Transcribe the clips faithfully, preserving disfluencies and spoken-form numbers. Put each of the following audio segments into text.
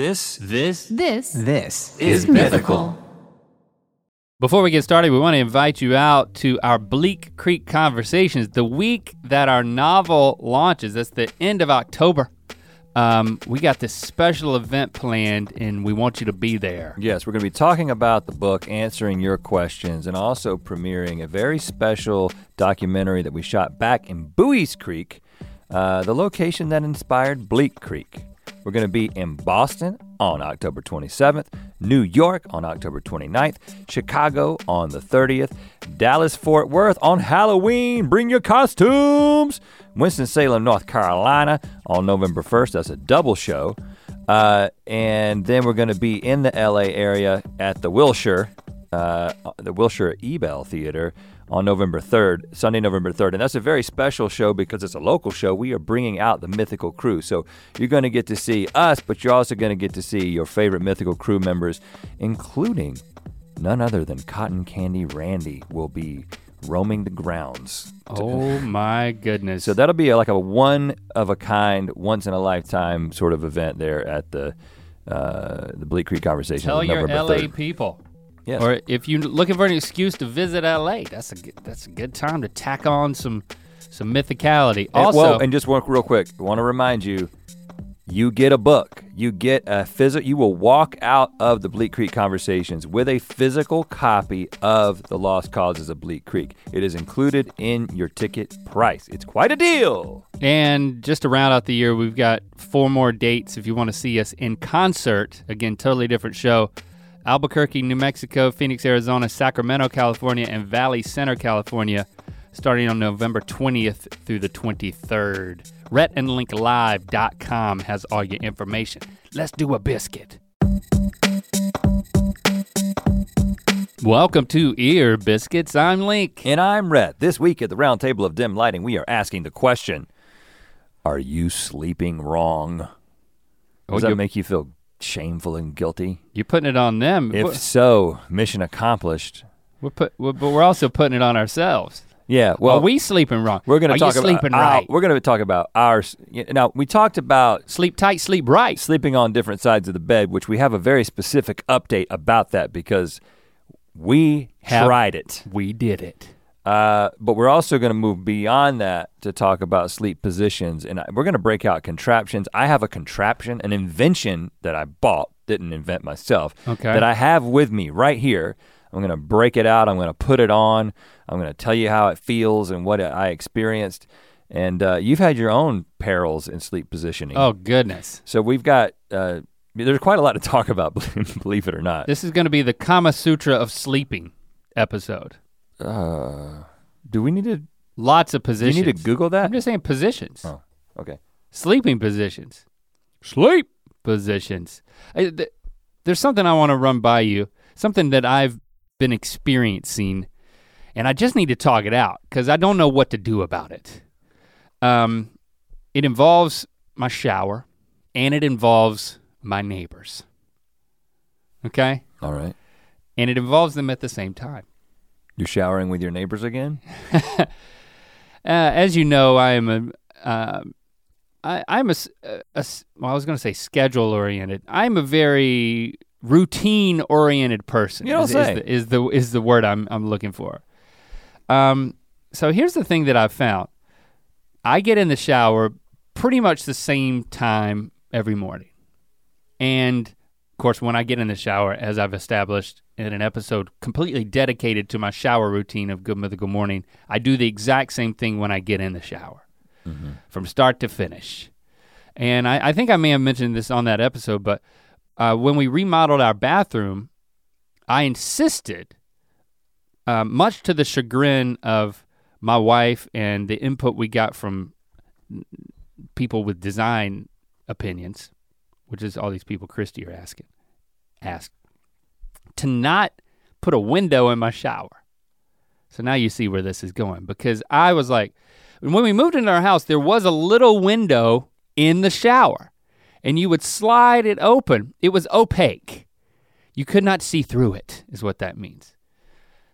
This, this, this, this is mythical. Before we get started, we want to invite you out to our Bleak Creek Conversations. The week that our novel launches, that's the end of October. Um, we got this special event planned and we want you to be there. Yes, we're gonna be talking about the book, answering your questions, and also premiering a very special documentary that we shot back in Buies Creek, uh, the location that inspired Bleak Creek. We're gonna be in Boston on October twenty-seventh, New York on October twenty-ninth, Chicago on the thirtieth, Dallas, Fort Worth on Halloween, bring your costumes! Winston-Salem, North Carolina on November first, that's a double show. Uh, and then we're gonna be in the L A area at the Wilshire, uh, the Wilshire Ebell Theater on November third, Sunday, November third. And that's a very special show because it's a local show. We are bringing out the mythical crew. So you're gonna get to see us, but you're also gonna get to see your favorite mythical crew members, including none other than Cotton Candy Randy will be roaming the grounds. Oh my goodness. So that'll be like a one of a kind, once in a lifetime sort of event there at the uh, the Bleak Creek Conversation. Tell your L A people. Yes. Or if you're looking for an excuse to visit L A, that's a good, that's a good time to tack on some some mythicality. Also, and, well, and just one real quick, I want to remind you, you get a book, you get a physical, you will walk out of the Bleak Creek Conversations with a physical copy of The Lost Causes of Bleak Creek. It is included in your ticket price. It's quite a deal. And just to round out the year, we've got four more dates if you want to see us in concert. Again, totally different show. Albuquerque, New Mexico, Phoenix, Arizona, Sacramento, California, and Valley Center, California, starting on November twentieth through the twenty-third. Rhett and Link Live dot com has all your information. Let's do a biscuit. Welcome to Ear Biscuits, I'm Link. And I'm Rhett. This week at the Round Table of Dim Lighting, we are asking the question, are you sleeping wrong? Does oh, that make you feel good? Shameful and guilty. You're putting it on them. If so, mission accomplished. We're put, we're, but we're also putting it on ourselves. Yeah, well, are we sleeping wrong? We're gonna are talk you about sleeping our, right. We're gonna talk about our. Now we talked about sleep tight, sleep right, sleeping on different sides of the bed, which we have a very specific update about that because we have, tried it. We did it. Uh, but we're also gonna move beyond that to talk about sleep positions, and we're gonna break out contraptions. I have a contraption, an invention that I bought, didn't invent myself, okay. That I have with me right here. I'm gonna break it out, I'm gonna put it on, I'm gonna tell you how it feels and what I experienced, and uh, you've had your own perils in sleep positioning. Oh goodness. So we've got, uh, there'squite a lot to talk about, believe it or not. This is gonna be the Kama Sutra of sleeping episode. Uh, do we need to? Lots of positions. Do you need to Google that? I'm just saying positions. Oh, okay. Sleeping positions. Sleep positions. I, th- there's something I wanna run by you, something that I've been experiencing, and I just need to talk it out because I don't know what to do about it. Um, it involves my shower and it involves my neighbors, okay? All right. And it involves them at the same time. You're showering with your neighbors again? uh, as you know, I am a, uh, I, I'm a, a, a, well, I was gonna say schedule oriented. I'm a very routine oriented person. You don't is, say. Is the, is the is the word I'm I'm looking for. Um, so here's the thing that I've found. I get in the shower pretty much the same time every morning, and. Of course, when I get in the shower, as I've established in an episode completely dedicated to my shower routine of Good Mythical Morning, I do the exact same thing when I get in the shower, mm-hmm. from start to finish. And I, I think I may have mentioned this on that episode, but uh, when we remodeled our bathroom, I insisted, uh, much to the chagrin of my wife and the input we got from people with design opinions, which is all these people Christy are asking, asked, to not put a window in my shower. So now you see where this is going, because I was like, when we moved into our house, there was a little window in the shower, and you would slide it open. It was opaque. You could not see through it, is what that means.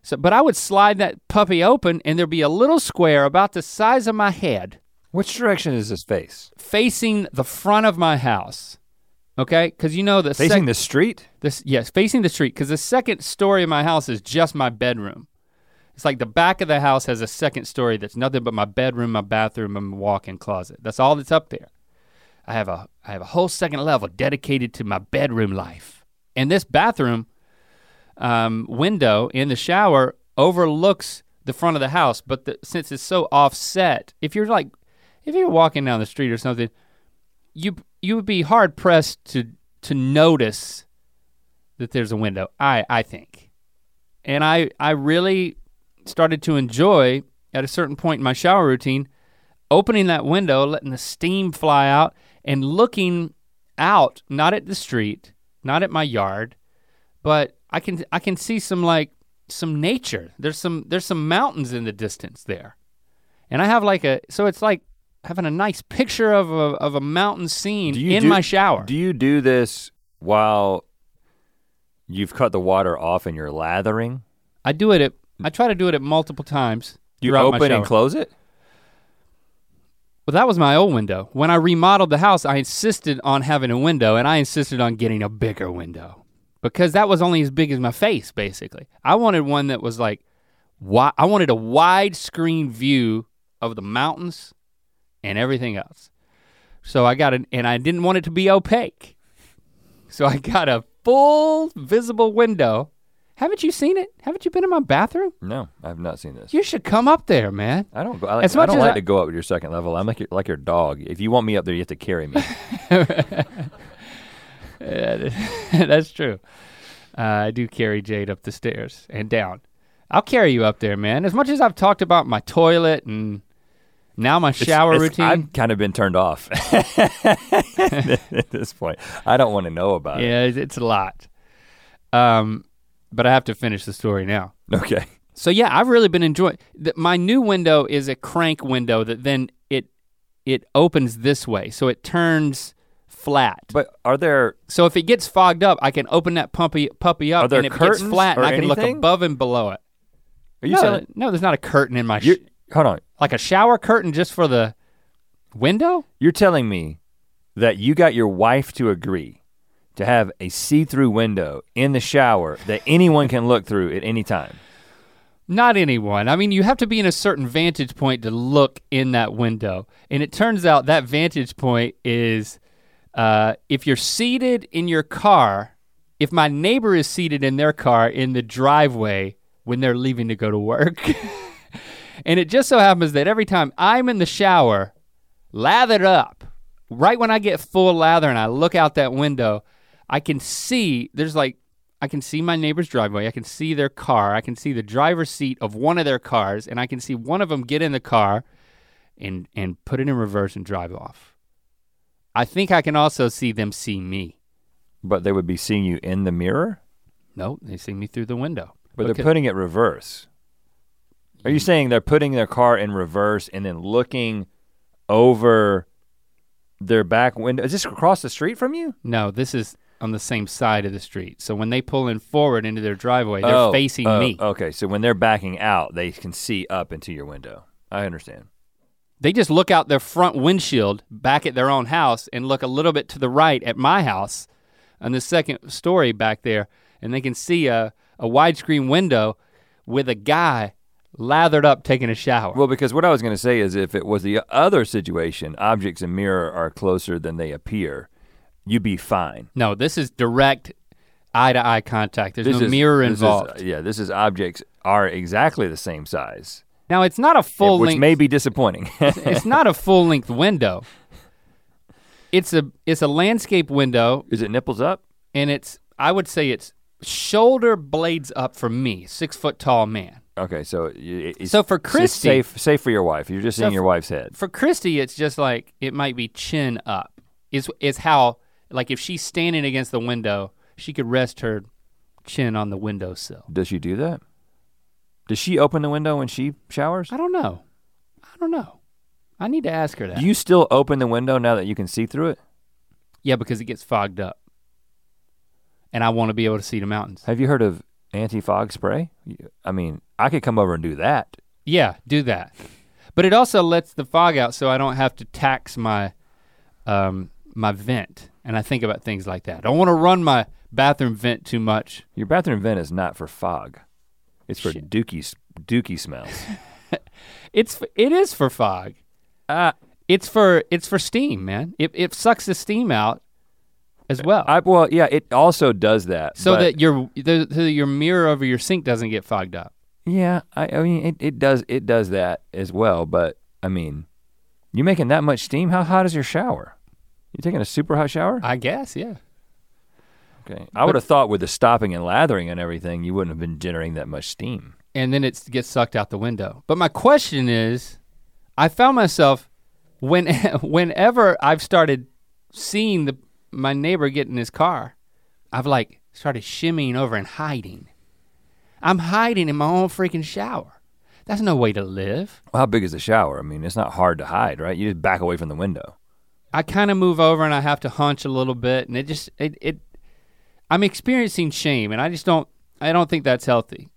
So, but I would slide that puppy open, and there'd be a little square about the size of my head. Which direction is this face? Facing the front of my house. Okay, because you know the facing the street. This yes, facing the street. Because the second story of my house is just my bedroom. It's like the back of the house has a second story that's nothing but my bedroom, my bathroom, and my walk-in closet. That's all that's up there. I have a I have a whole second level dedicated to my bedroom life. And this bathroom um, window in the shower overlooks the front of the house, but the, since it's so offset, if you're like, if you're walking down the street or something, you. You would be hard pressed to to notice that there's a window, I I think. And I, I really started to enjoy, at a certain point in my shower routine, opening that window, letting the steam fly out, and looking out, not at the street, not at my yard, but I can I can see some like, some nature. There's some there's some mountains in the distance there. And I have like a, so it's like, having a nice picture of a, of a mountain scene in do, my shower. Do you do this while you've cut the water off and you're lathering? I do it at, I try to do it at multiple times. You open and close it? Well, that was my old window. When I remodeled the house, I insisted on having a window and I insisted on getting a bigger window because that was only as big as my face, basically. I wanted one that was like, wi- I wanted a wide screen view of the mountains and everything else. So I got an, and I didn't want it to be opaque. So I got a full visible window. Haven't you seen it? Haven't you been in my bathroom? No, I have not seen this. You should come up there, man. I don't, I like, I don't like I, to go up to your second level. I'm like your, like your dog. If you want me up there, you have to carry me. That's true. Uh, I do carry Jade up the stairs and down. I'll carry you up there, man. As much as I've talked about my toilet and now my shower it's, it's, routine. I've kind of been turned off at this point. I don't want to know about yeah, it. Yeah, it's a lot. Um, but I have to finish the story now. Okay. So yeah, I've really been enjoying, the, my new window is a crank window that then it it opens this way, so it turns flat. But are there? So if it gets fogged up, I can open that puppy, puppy up and it gets flat and I anything? Can look above and below it. Are you no, saying? No, there's not a curtain in my, sh- hold on. Like a shower curtain just for the window? You're telling me that you got your wife to agree to have a see-through window in the shower that anyone can look through at any time? Not anyone. I mean, you have to be in a certain vantage point to look in that window. And it turns out that vantage point is uh, if you're seated in your car, if my neighbor is seated in their car in the driveway when they're leaving to go to work. And it just so happens that every time I'm in the shower, lathered up, right when I get full lather and I look out that window, I can see, there's like, I can see my neighbor's driveway, I can see their car, I can see the driver's seat of one of their cars, and I can see one of them get in the car and, and put it in reverse and drive off. I think I can also see them see me. But they would be seeing you in the mirror? No, they see me through the window. But they're putting it reverse. Are you saying they're putting their car in reverse and then looking over their back window? Is this across the street from you? No, this is on the same side of the street. So when they pull in forward into their driveway, they're oh, facing oh, me. Okay, so when they're backing out, they can see up into your window. I understand. They just look out their front windshield back at their own house and look a little bit to the right at my house on the second story back there, and they can see a, a widescreen window with a guy lathered up, taking a shower. Well, because what I was gonna say is if it was the other situation, objects in mirror are closer than they appear, you'd be fine. No, this is direct eye-to-eye contact. There's this no is, mirror involved. Is, yeah, this is objects are exactly the same size. Now it's not a full which length- Which may be disappointing. It's not a full length window. It's a it's a landscape window. Is it nipples up? And it's, I would say it's shoulder blades up for me, six foot tall man. Okay, so it's, so for Christy, it's safe, safe for your wife. You're just so seeing your wife's head. For Christy, it's just like, it might be chin up. Is is how, like if she's standing against the window, she could rest her chin on the windowsill. Does she do that? Does she open the window when she showers? I don't know, I don't know. I need to ask her that. Do you still open the window now that you can see through it? Yeah, because it gets fogged up. And I want to be able to see the mountains. Have you heard of anti-fog spray? I mean, I could come over and do that. Yeah, do that. But it also lets the fog out so I don't have to tax my um, my vent And I think about things like that. I don't want to run my bathroom vent too much. Your bathroom vent is not for fog. It's for Shit. dookie dookie smells. It's it is for fog. Uh, it's for it's for steam, man. It it sucks the steam out as well. I, well, yeah, it also does that. So but, that your the, the, your mirror over your sink doesn't get fogged up. Yeah, I, I mean it, it does it does that as well, but I mean, you're making that much steam? How hot is your shower? You taking a super hot shower? I guess, yeah. Okay. I would have thought with the stopping and lathering and everything, you wouldn't have been generating that much steam. And then it gets sucked out the window. But my question is, I found myself when whenever I've started seeing the my neighbor get in his car, I've like started shimmying over and hiding. I'm hiding in my own freaking shower. That's no way to live. Well, how big is the shower? I mean, it's not hard to hide, right? You just back away from the window. I kind of move over and I have to hunch a little bit, and it just it it I'm experiencing shame, and I just don't. I don't think that's healthy.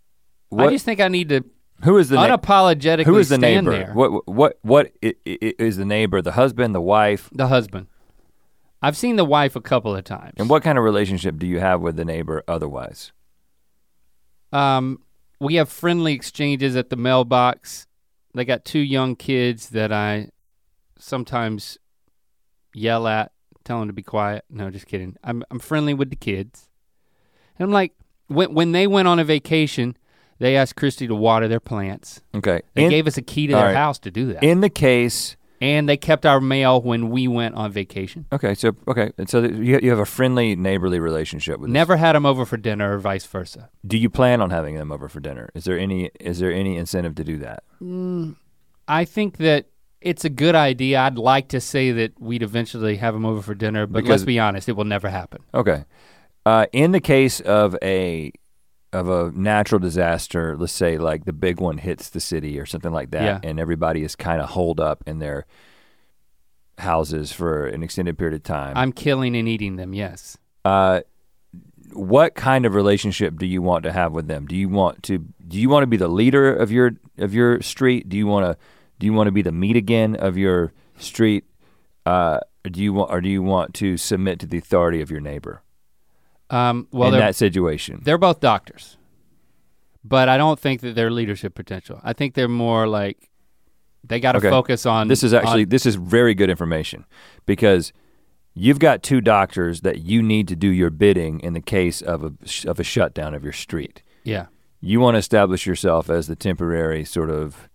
What? I just think I need to. Who is the unapologetically? Na- who is the stand neighbor? There. What? What? What is the neighbor? The husband? The wife? The husband. I've seen the wife a couple of times. And what kind of relationship do you have with the neighbor otherwise? Um, we have friendly exchanges at the mailbox. They got two young kids that I sometimes yell at. Tell them to be quiet. No, just kidding. I'm I'm friendly with the kids. And I'm like, when when they went on a vacation, they asked Christy to water their plants. Okay. They in, gave us a key to their right. house to do that. In the case. And they kept our mail when we went on vacation. Okay, so okay, and so you you have a friendly neighborly relationship with. Never this. Had them over for dinner or vice versa. Do you plan on having them over for dinner? Is there any is there any incentive to do that? Mm, I think that it's a good idea. I'd like to say that we'd eventually have them over for dinner, but because, let's be honest, it will never happen. Okay. Uh, in the case of a of a natural disaster, let's say like the big one hits the city or something like that, yeah. and everybody is kind of holed up in their houses for an extended period of time. I'm killing and eating them, yes. Uh, what kind of relationship do you want to have with them? Do you want to do you want to be the leader of your of your street? Do you want to Do you want to be the meat again of your street? Uh, do you want, or do you want to submit to the authority of your neighbor? Um, well, in that situation, they're both doctors, but I don't think that they're leadership potential. I think they're more like they got to okay. focus on. This is actually on, this is very good information because you've got two doctors that you need to do your bidding in the case of a of a shutdown of your street. Yeah, you want to establish yourself as the temporary sort of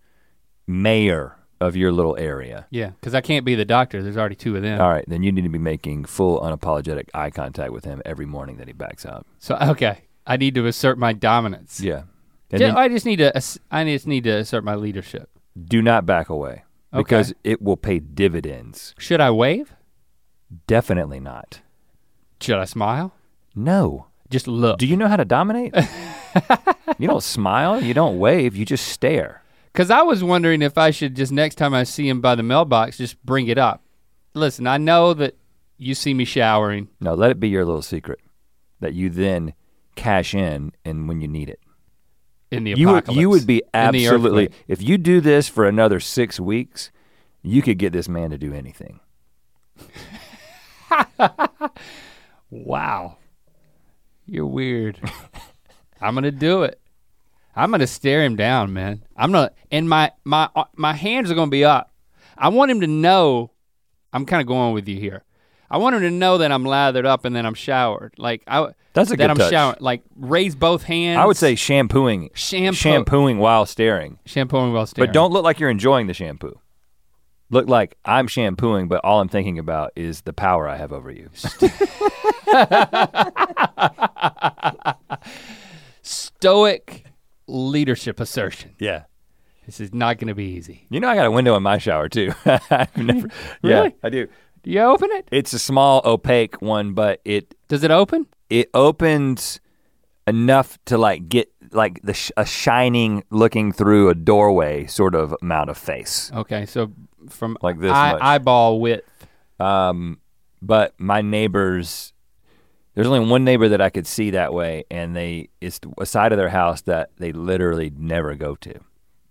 mayor of your little area. Yeah, because I can't be the doctor. There's already two of them. All right, then you need to be making full unapologetic eye contact with him every morning that he backs up. So, okay, I need to assert my dominance. Yeah. Just, then, I just need to I just need to assert my leadership. Do not back away okay. because it will pay dividends. Should I wave? Definitely not. Should I smile? No. Just look. Do you know how to dominate? You don't smile, you don't wave, you just stare. Cause I was wondering if I should just next time I see him by the mailbox, just bring it up. Listen, I know that you see me showering. No, let it be your little secret that you then cash in and when you need it. In the apocalypse. You would, you would be absolutely, if you do this for another six weeks, you could get this man to do anything. Wow, you're weird. I'm gonna do it. I'm gonna stare him down, man. I'm gonna, and my my uh, my hands are gonna be up. I want him to know, I'm kind of going with you here. I want him to know that I'm lathered up and then I'm showered. Like I, that's a that good I'm touch. Showered. Like raise both hands. I would say shampooing, shampoo. shampooing while staring, shampooing while staring. But don't look like you're enjoying the shampoo. Look like I'm shampooing, but all I'm thinking about is the power I have over you. Stoic. Leadership assertion. Yeah. This is not gonna be easy. You know I got a window in my shower too. I've never, yeah, really? I do. Do you open it? It's a small opaque one, but it- Does it open? It opens enough to like get like the sh- a shining looking through a doorway sort of amount of face. Okay, so from like this eye- eyeball width. Um, but my neighbors, there's only one neighbor that I could see that way, and they it's a side of their house that they literally never go to.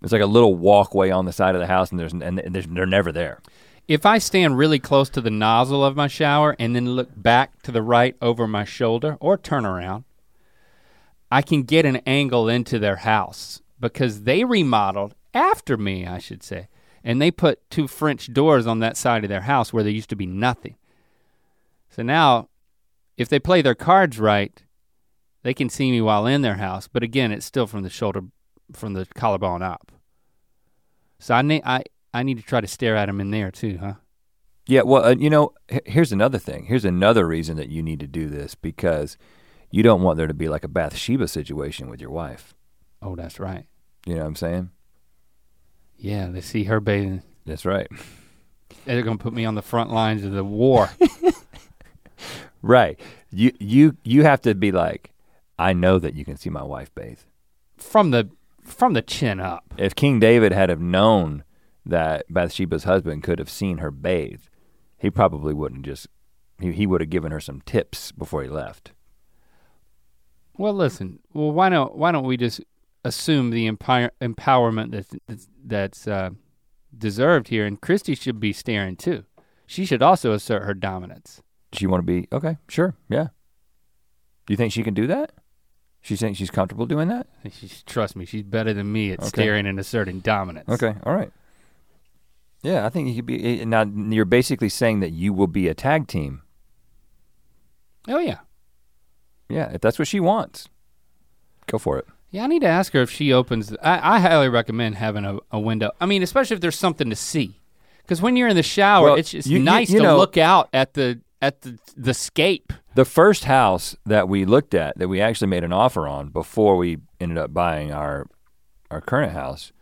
It's like a little walkway on the side of the house, and there's and there's, they're never there. If I stand really close to the nozzle of my shower and then look back to the right over my shoulder or turn around, I can get an angle into their house because they remodeled after me, I should say. And they put two French doors on that side of their house where there used to be nothing. So now, if they play their cards right, they can see me while in their house, but again, it's still from the shoulder, from the collarbone up. So I need, I, I need to try to stare at them in there too, huh? Yeah, well, uh, you know, here's another thing. Here's another reason that you need to do this, because you don't want there to be like a Bathsheba situation with your wife. Oh, that's right. You know what I'm saying? Yeah, they see her bathing. That's right. They're gonna put me on the front lines of the war. Right, you you you have to be like, I know that you can see my wife bathe. From the from the chin up. If King David had have known that Bathsheba's husband could have seen her bathe, he probably wouldn't just, he, he would have given her some tips before he left. Well, listen, well, why don't why don't we just assume the empower, empowerment that's, that's, that's uh, deserved here, and Christy should be staring too. She should also assert her dominance. She wanna be, okay, sure, yeah. Do you think she can do that? She thinks she's comfortable doing that? She's, trust me, she's better than me at okay. staring and asserting dominance. Okay, all right. Yeah, I think you could be, now you're basically saying that you will be a tag team. Oh yeah. Yeah, if that's what she wants, go for it. Yeah, I need to ask her if she opens, the, I, I highly recommend having a, a window. I mean, especially if there's something to see. Because when you're in the shower, well, it's just you, nice you, you to know, look out at the, at the, the scape. The first house that we looked at, that we actually made an offer on before we ended up buying our our current house,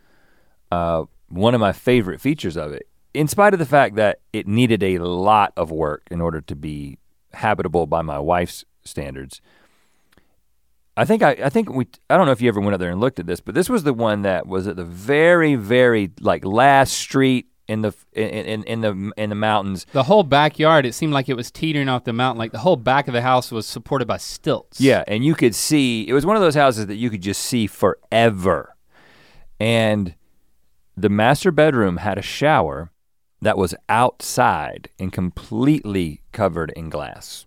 uh, one of my favorite features of it, in spite of the fact that it needed a lot of work in order to be habitable by my wife's standards, I think I, I think we, I don't know if you ever went out there and looked at this, but this was the one that was at the very, very like last street in the in, in in the in the mountains. The whole backyard, it seemed like it was teetering off the mountain, like the whole back of the house was supported by stilts. Yeah, and you could see, it was one of those houses that you could just see forever. And the master bedroom had a shower that was outside and completely covered in glass.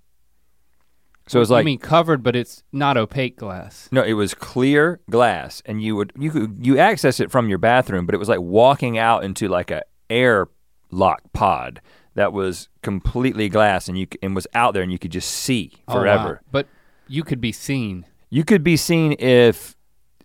So it was like, I mean covered, but it's not opaque glass. No, it was clear glass, and you would you could you access it from your bathroom, but it was like walking out into like a airlock pod that was completely glass, and you and was out there, and you could just see forever. Oh, wow. But you could be seen. You could be seen if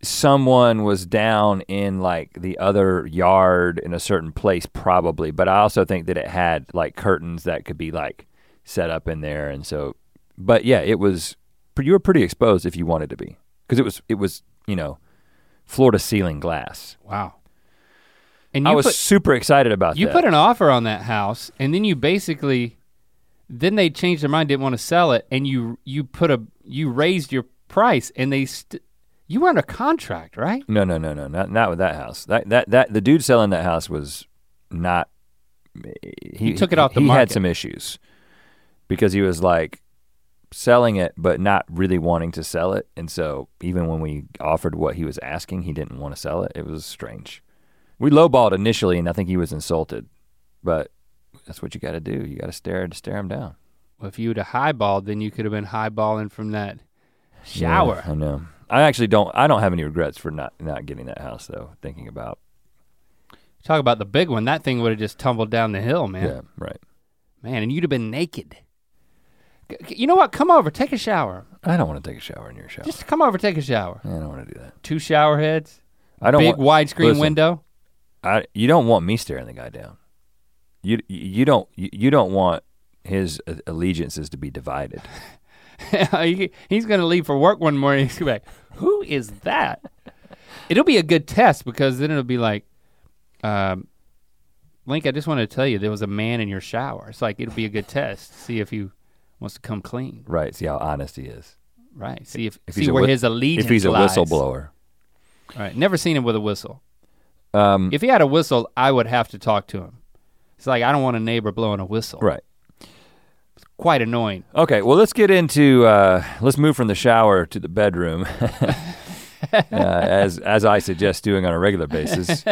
someone was down in like the other yard in a certain place, probably. But I also think that it had like curtains that could be like set up in there, and so. But yeah, it was. You were pretty exposed if you wanted to be, because it was it was you know, floor to ceiling glass. Wow. And you I was put, super excited about you that. You put an offer on that house, and then you basically, then they changed their mind, didn't want to sell it, and you you put a you raised your price, and they st- you were under contract, right? No, no, no, no, not not with that house. That that that the dude selling that house was not. He you took it off the he market. He had some issues because he was like selling it, but not really wanting to sell it, and so even when we offered what he was asking, he didn't want to sell it. It was strange. We lowballed initially, and I think he was insulted, but that's what you got to do. You got to stare to stare him down. Well, if you would have highballed, then you could have been highballing from that shower. Yeah, I know. I actually don't. I don't have any regrets for not not getting that house, though. Thinking about talk about the big one, that thing would have just tumbled down the hill, man. Yeah, right. Man, and you'd have been naked. You know what, come over, take a shower. I don't want to take a shower in your shower. Just come over, take a shower. I don't want to do that. Two shower heads, I don't big widescreen window. I, you don't want me staring the guy down. You you don't you don't want his allegiances to be divided. He's gonna leave for work one morning, he's gonna be like, who is that? It'll be a good test, because then it'll be like, um, Link, I just wanted to tell you there was a man in your shower. It's like, it'll be a good test to see if you wants to come clean. Right, see how honest he is. Right, see if, if see where whi- his allegiance lies. If he's a lies. Whistleblower. All right, never seen him with a whistle. Um, if he had a whistle, I would have to talk to him. It's like, I don't want a neighbor blowing a whistle. Right. It's quite annoying. Okay, well let's get into, uh, let's move from the shower to the bedroom, uh, as as I suggest doing on a regular basis.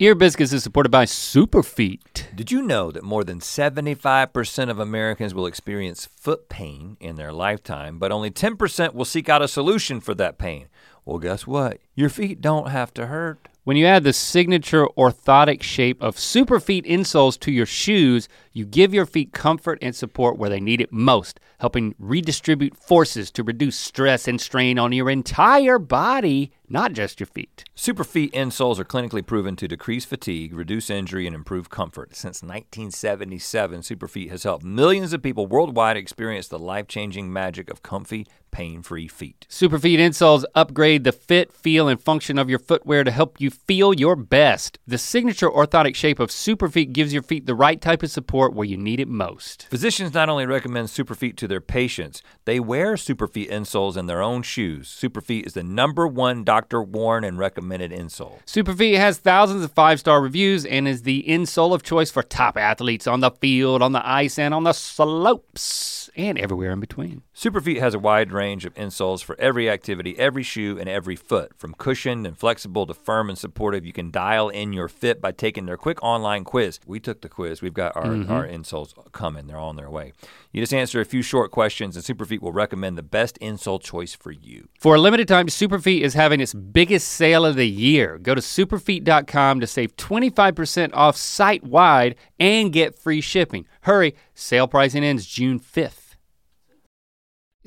Ear Biscuits is supported by Superfeet. Did you know that more than seventy-five percent of Americans will experience foot pain in their lifetime, but only ten percent will seek out a solution for that pain? Well, guess what? Your feet don't have to hurt. When you add the signature orthotic shape of Superfeet insoles to your shoes, you give your feet comfort and support where they need it most, helping redistribute forces to reduce stress and strain on your entire body, not just your feet. Superfeet insoles are clinically proven to decrease fatigue, reduce injury, and improve comfort. Since nineteen seventy-seven, Superfeet has helped millions of people worldwide experience the life-changing magic of comfy, pain-free feet. Superfeet insoles upgrade the fit, feel, and function of your footwear to help you feel your best. The signature orthotic shape of Superfeet gives your feet the right type of support where you need it most. Physicians not only recommend Superfeet to their patients, they wear Superfeet insoles in their own shoes. Superfeet is the number one doctor-worn and recommended insole. Superfeet has thousands of five-star reviews and is the insole of choice for top athletes on the field, on the ice, and on the slopes, and everywhere in between. Superfeet has a wide range of insoles for every activity, every shoe, and every foot. From cushioned and flexible to firm and supportive, you can dial in your fit by taking their quick online quiz. We took the quiz. We've got our, mm-hmm. our insoles coming. They're on their way. You just answer a few short questions, and Superfeet will recommend the best insole choice for you. For a limited time, Superfeet is having its biggest sale of the year. Go to superfeet dot com to save twenty-five percent off site-wide and get free shipping. Hurry, sale pricing ends June fifth.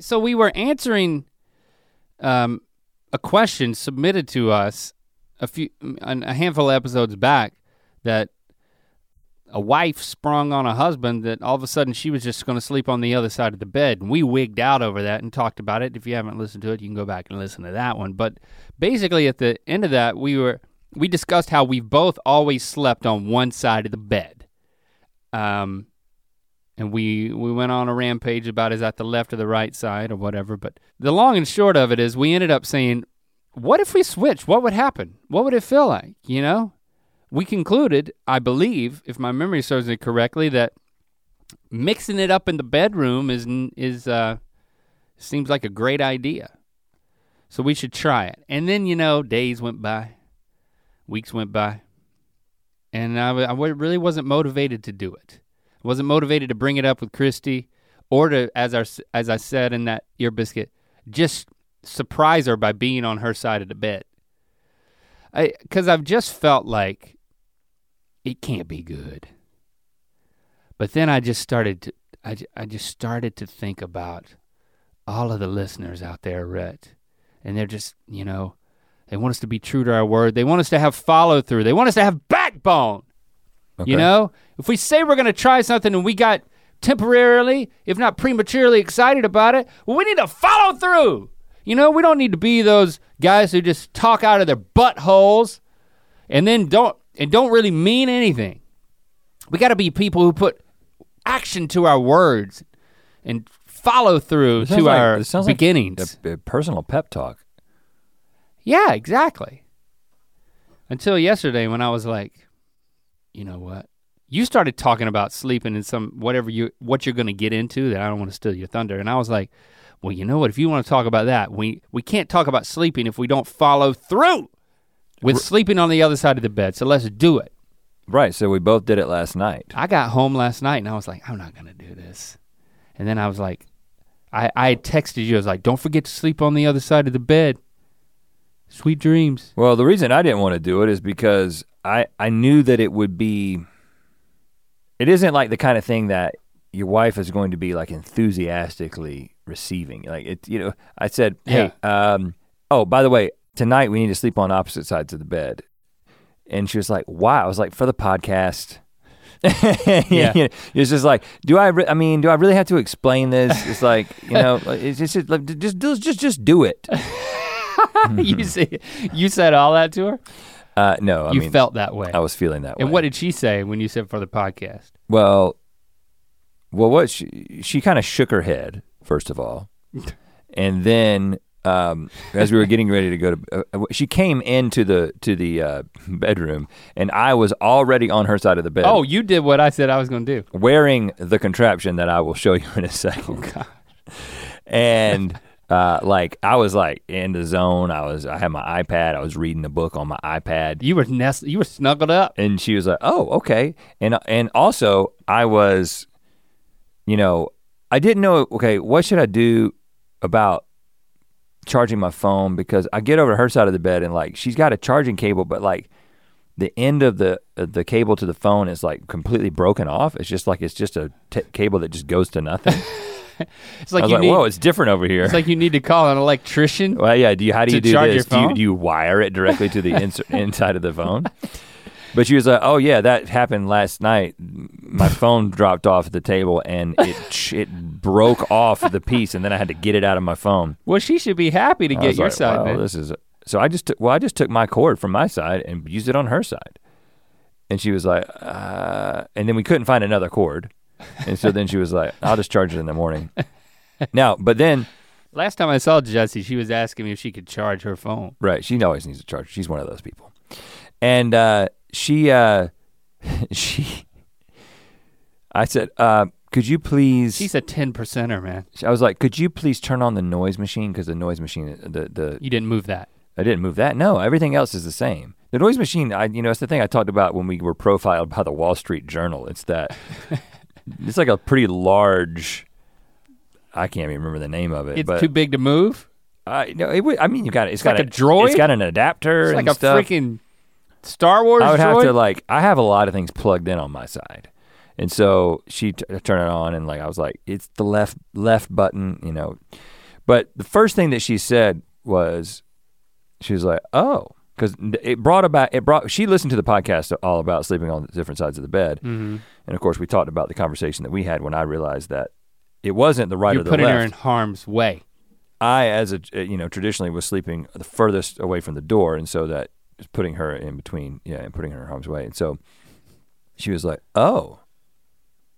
So we were answering um, a question submitted to us a few, a handful of episodes back that a wife sprung on a husband that all of a sudden she was just gonna sleep on the other side of the bed, and we wigged out over that and talked about it. If you haven't listened to it, you can go back and listen to that one. But basically at the end of that, we were we discussed how we both always slept on one side of the bed. Um, and we we went on a rampage about is that the left or the right side or whatever, but the long and short of it is we ended up saying, what if we switched? What would happen? What would it feel like, you know? We concluded, I believe, if my memory serves me correctly, that mixing it up in the bedroom is is uh, seems like a great idea. So we should try it. And then, you know, days went by, weeks went by, and I, I really wasn't motivated to do it. I wasn't motivated to bring it up with Christy or to, as our as I said in that Ear Biscuit, just surprise her by being on her side of the bed. I, 'cause I've just felt like, it can't be good. But then I just started to, I, I just started to think about all of the listeners out there, Rhett, and they're just, you know, they want us to be true to our word. They want us to have follow through. They want us to have backbone. Okay. You know, if we say we're gonna try something and we got temporarily, if not prematurely excited about it, well, we need to follow through. You know, we don't need to be those guys who just talk out of their buttholes and then don't and don't really mean anything. We gotta be people who put action to our words and follow through to like, our it sounds beginnings. Like a, a personal pep talk. Yeah, exactly. Until yesterday when I was like, you know what? You started talking about sleeping in some whatever you what you're gonna get into that I don't wanna steal your thunder. And I was like, well, you know what, if you want to talk about that, we, we can't talk about sleeping if we don't follow through with sleeping on the other side of the bed, so let's do it. Right, so we both did it last night. I got home last night and I was like, I'm not gonna do this. And then I was like, I, I had texted you, I was like, don't forget to sleep on the other side of the bed. Sweet dreams. Well, the reason I didn't want to do it is because I, I knew that it would be, it isn't like the kind of thing that your wife is going to be like enthusiastically receiving. Like it, you know, I said, hey, yeah. um, oh, by the way, tonight we need to sleep on opposite sides of the bed. And she was like, why? I was like, for the podcast. Yeah. You know, it's just like, do I, re- I mean, do I really have to explain this? It's like, you know, it's just like, just, just, just, just do it. You say, you said all that to her? Uh, no, I You mean, felt that way. I was feeling that way. And what did she say when you said for the podcast? Well, Well, what she she kind of shook her head first of all, and then um, as we were getting ready to go to, uh, she came into the to the uh, bedroom, and I was already on her side of the bed. Oh, you did what I said I was going to do, wearing the contraption that I will show you in a second. Oh, God. And Uh, like I was like in the zone. I was I had my iPad. I was reading the book on my iPad. You were nest. You were snuggled up. And she was like, "Oh, okay." And and also I was, you know, I didn't know. Okay, what should I do about charging my phone? Because I get over to her side of the bed and like she's got a charging cable, but like the end of the of the cable to the phone is like completely broken off. It's just like it's just a t- cable that just goes to nothing. It's like, I was you like need, whoa, it's different over here. It's like you need to call an electrician. Well, yeah. Do you? How do you do this? Do you, do you wire it directly to the ins- inside of the phone? But she was like, "Oh yeah, that happened last night. My phone dropped off the table and it it broke off the piece, and then I had to get it out of my phone." Well, she should be happy to I get your like, side. Well, this is a, so. I just took, well, I just took my cord from my side and used it on her side, and she was like, uh, and then we couldn't find another cord. And so then she was like, I'll just charge it in the morning. Now, but then. Last time I saw Jessie, she was asking me if she could charge her phone. Right, she always needs a charger. She's one of those people. And uh, she, uh, she, I said, uh, could you please. She's a ten percenter, man. I was like, could you please turn on the noise machine? Because the noise machine, the, the. You didn't move that. I didn't move that, no, everything else is the same. The noise machine, I, you know, it's the thing I talked about when we were profiled by the Wall Street Journal. It's that. It's like a pretty large, I can't even remember the name of it. It's but, too big to move? Uh, no, it would, I mean, you got it. It's, it's got like a, a droid? It's got an adapter it's and like stuff. Like a freaking Star Wars droid? I would droid? have to like, I have a lot of things plugged in on my side. And so she t- turned it on and like, I was like, it's the left left button, you know. But the first thing that she said was, she was like, oh. Because it brought about, it brought. She listened to the podcast all about sleeping on different sides of the bed. Mm-hmm. And of course we talked about the conversation that we had when I realized that it wasn't the right You're or the left. You're putting her in harm's way. I, as a, you know, traditionally was sleeping the furthest away from the door. And so that was putting her in between, yeah, and putting her in harm's way. And so she was like, oh,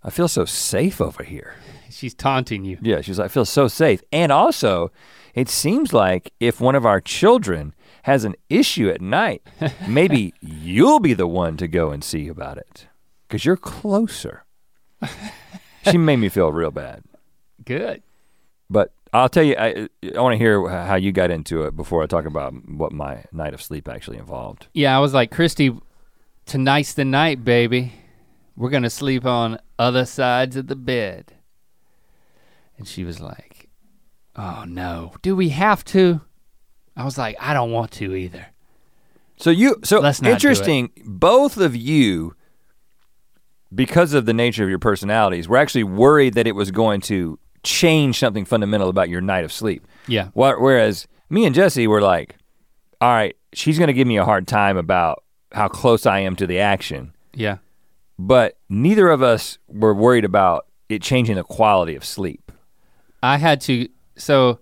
I feel so safe over here. She's taunting you. Yeah, she was like, I feel so safe. And also it seems like if one of our children has an issue at night, maybe you'll be the one to go and see about it because you're closer. She made me feel real bad. Good. But I'll tell you, I, I wanna hear how you got into it before I talk about what my night of sleep actually involved. Yeah, I was like, Christy, tonight's the night, baby. We're gonna sleep on other sides of the bed. And she was like, oh no, do we have to? I was like, I don't want to either. So you, so interesting, both of you, because of the nature of your personalities, were actually worried that it was going to change something fundamental about your night of sleep. Yeah. Whereas me and Jessie were like, all right, she's gonna give me a hard time about how close I am to the action. Yeah. But neither of us were worried about it changing the quality of sleep. I had to, so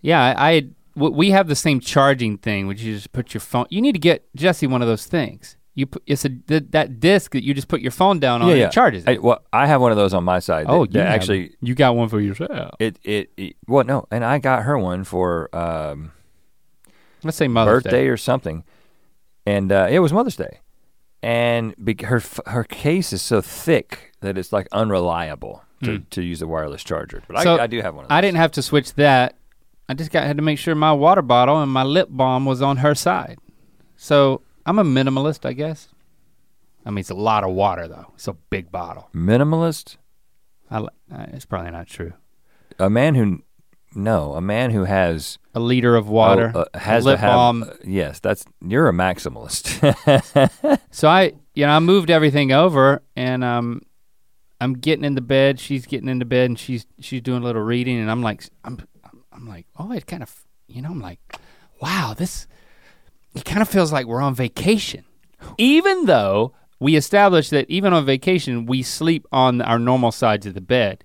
yeah, I had, we have the same charging thing, which you just put your phone, you need to get Jessie one of those things. You put, it's a, th- that disc that you just put your phone down on yeah, and yeah. It charges it. I, well, I have one of those on my side. That, oh, you that actually. You got one for yourself. It, it, it, well, no, and I got her one for, um, let's say Mother's birthday Day. or something. And uh, it was Mother's Day. And be- her her case is so thick that it's like unreliable to, mm. to use a wireless charger. But so I, I do have one of those. I didn't have to switch that. I just got had to make sure my water bottle and my lip balm was on her side. So I'm a minimalist, I guess. I mean, it's a lot of water though. It's a big bottle. Minimalist? I, it's probably not true. A man who, no, a man who has a liter of water, a, a, has a lip to have, balm. Uh, yes, that's you're a maximalist. So I, you know, I moved everything over, and um, I'm getting into bed. She's getting into bed, and she's she's doing a little reading, and I'm like, I'm. I'm like, oh, it kind of, you know, I'm like, wow, this, it kind of feels like we're on vacation. Even though we established that even on vacation, we sleep on our normal sides of the bed.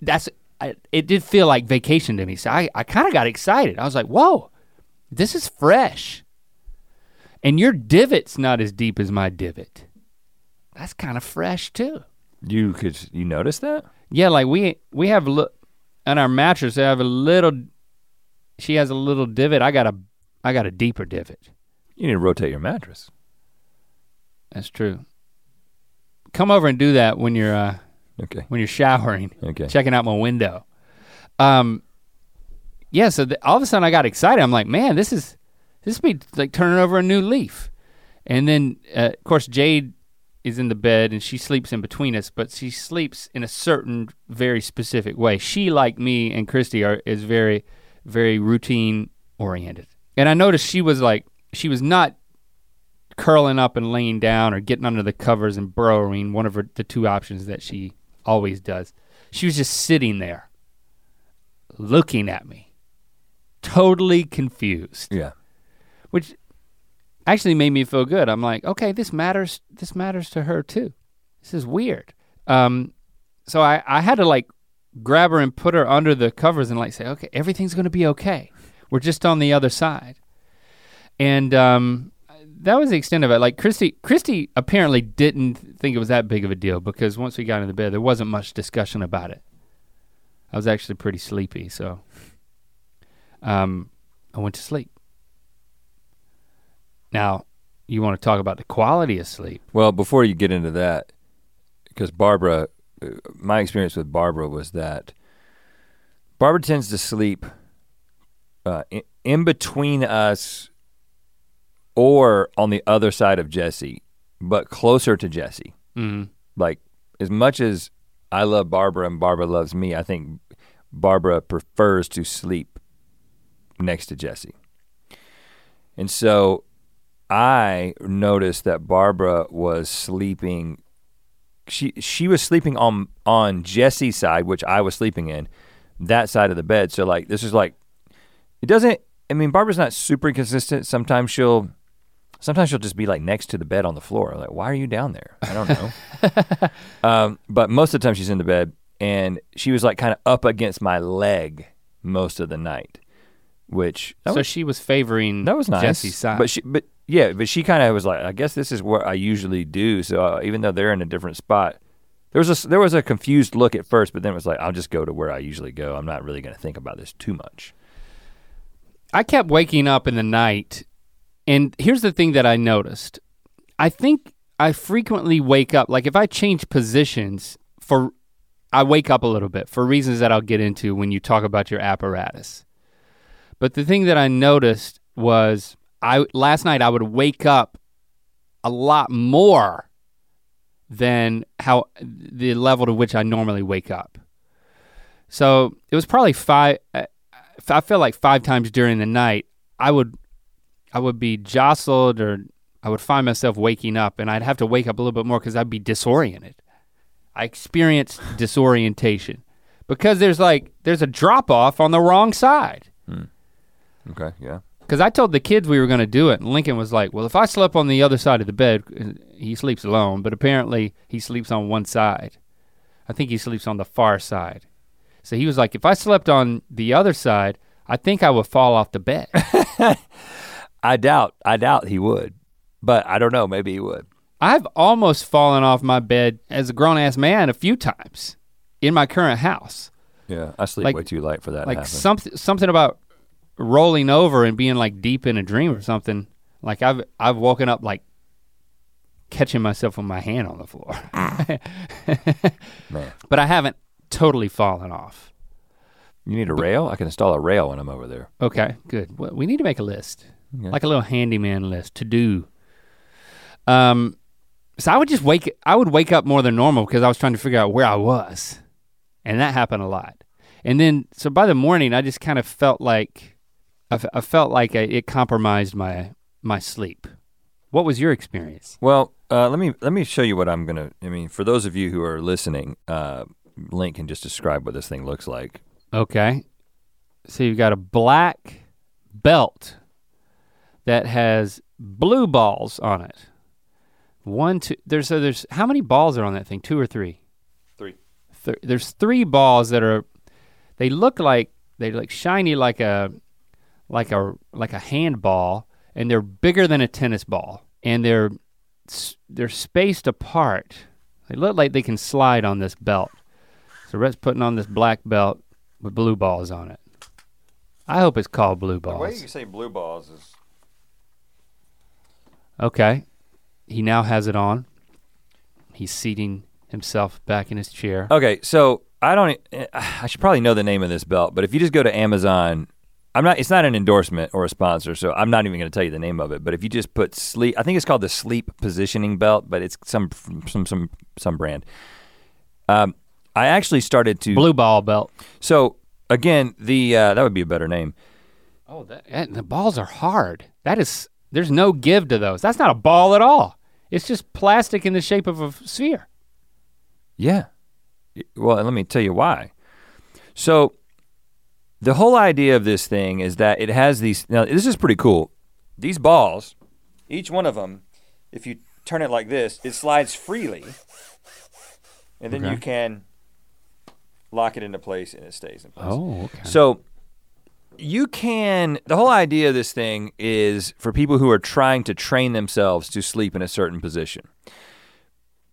That's, I, it did feel like vacation to me. So I, I kind of got excited. I was like, whoa, this is fresh. And your divot's not as deep as my divot. That's kind of fresh too. You could, you notice that? Yeah, like we, we have, look. On our mattress, I have a little. She has a little divot. I got a, I got a deeper divot. You need to rotate your mattress. That's true. Come over and do that when you're, uh, okay. When you're showering. Okay. Checking out my window. Um, yeah, so the, all of a sudden I got excited. I'm like, man, this is, this would be like turning over a new leaf. And then uh, of course Jade is in the bed and she sleeps in between us, but she sleeps in a certain very specific way. She, like me and Christy, are is very, very routine oriented. And I noticed she was like, she was not curling up and laying down or getting under the covers and burrowing, one of her, the two options that she always does. She was just sitting there looking at me, totally confused. Yeah. Which actually made me feel good. I'm like, okay, this matters, this matters to her too. This is weird. Um, so I, I had to like grab her and put her under the covers and like say, okay, everything's gonna be okay. We're just on the other side. And um, that was the extent of it. Like Christy, Christy apparently didn't think it was that big of a deal because once we got into bed, there wasn't much discussion about it. I was actually pretty sleepy, so um, I went to sleep. Now, you want to talk about the quality of sleep. Well, before you get into that, because Barbara, my experience with Barbara was that Barbara tends to sleep uh, in, in between us or on the other side of Jesse, but closer to Jesse. Mm-hmm. Like, as much as I love Barbara and Barbara loves me, I think Barbara prefers to sleep next to Jesse. And so I noticed that Barbara was sleeping, she she was sleeping on on Jesse's side, which I was sleeping in, that side of the bed. So like, this is like, it doesn't, I mean, Barbara's not super consistent. Sometimes she'll, sometimes she'll just be like next to the bed on the floor. Like, why are you down there? I don't know. um, but most of the time she's in the bed and she was like kind of up against my leg most of the night, which. So was, she was favoring that was nice, Jesse's side. But she, but. Yeah, but she kind of was like, I guess this is what I usually do. So uh, even though they're in a different spot, there was a, there was a confused look at first, but then it was like, I'll just go to where I usually go. I'm not really gonna think about this too much. I kept waking up in the night, and here's the thing that I noticed. I think I frequently wake up, like if I change positions, for, I wake up a little bit for reasons that I'll get into when you talk about your apparatus. But the thing that I noticed was, I last night I would wake up a lot more than how the level to which I normally wake up. So it was probably five, I feel like five times during the night, I would I would be jostled or I would find myself waking up and I'd have to wake up a little bit more because I'd be disoriented. I experienced disorientation because there's like, there's a drop off on the wrong side. Hmm. Okay, yeah. Because I told the kids we were gonna do it and Lincoln was like, well, if I slept on the other side of the bed, he sleeps alone, but apparently he sleeps on one side. I think he sleeps on the far side. So he was like, if I slept on the other side, I think I would fall off the bed. I doubt, I doubt he would, but I don't know, maybe he would. I've almost fallen off my bed as a grown-ass man a few times in my current house. Yeah, I sleep like, way too light for that. Like something, something about rolling over and being like deep in a dream or something. Like I've I've woken up like catching myself with my hand on the floor. Man. But I haven't totally fallen off. You need a but, rail? I can install a rail when I'm over there. Okay, good. Well, we need to make a list. Okay. Like a little handyman list to do. Um, so I would just wake, I would wake up more than normal because I was trying to figure out where I was. And that happened a lot. And then, so by the morning, I just kind of felt like, I, f- I felt like I, it compromised my my sleep. What was your experience? Well, uh, let me let me show you what I'm gonna, I mean, for those of you who are listening, uh, Link can just describe what this thing looks like. Okay, so you've got a black belt that has blue balls on it. One, two, there's, so there's, how many balls are on that thing, two or three? Three. Th- there's three balls that are, they look like, they look shiny like a, like a like a handball, and they're bigger than a tennis ball, and they're they're spaced apart. They look like they can slide on this belt. So Rhett's putting on this black belt with blue balls on it. I hope it's called blue balls. The way you say blue balls is. Okay, he now has it on. He's seating himself back in his chair. Okay, so. I don't, I should probably know the name of this belt, but if you just go to Amazon I'm not, it's not an endorsement or a sponsor, so I'm not even gonna tell you the name of it, but if you just put sleep, I think it's called the Sleep Positioning Belt, but it's some some some some brand. Um, I actually started to- Blue Ball Belt. So again, the uh, that would be a better name. Oh, that, and the balls are hard. That is, there's no give to those. That's not a ball at all. It's just plastic in the shape of a sphere. Yeah, well, let me tell you why. So the whole idea of this thing is that it has these, now this is pretty cool. These balls, each one of them, if you turn it like this, it slides freely. And then okay. you can lock it into place and it stays in place. Oh, okay. So you can, the whole idea of this thing is for people who are trying to train themselves to sleep in a certain position.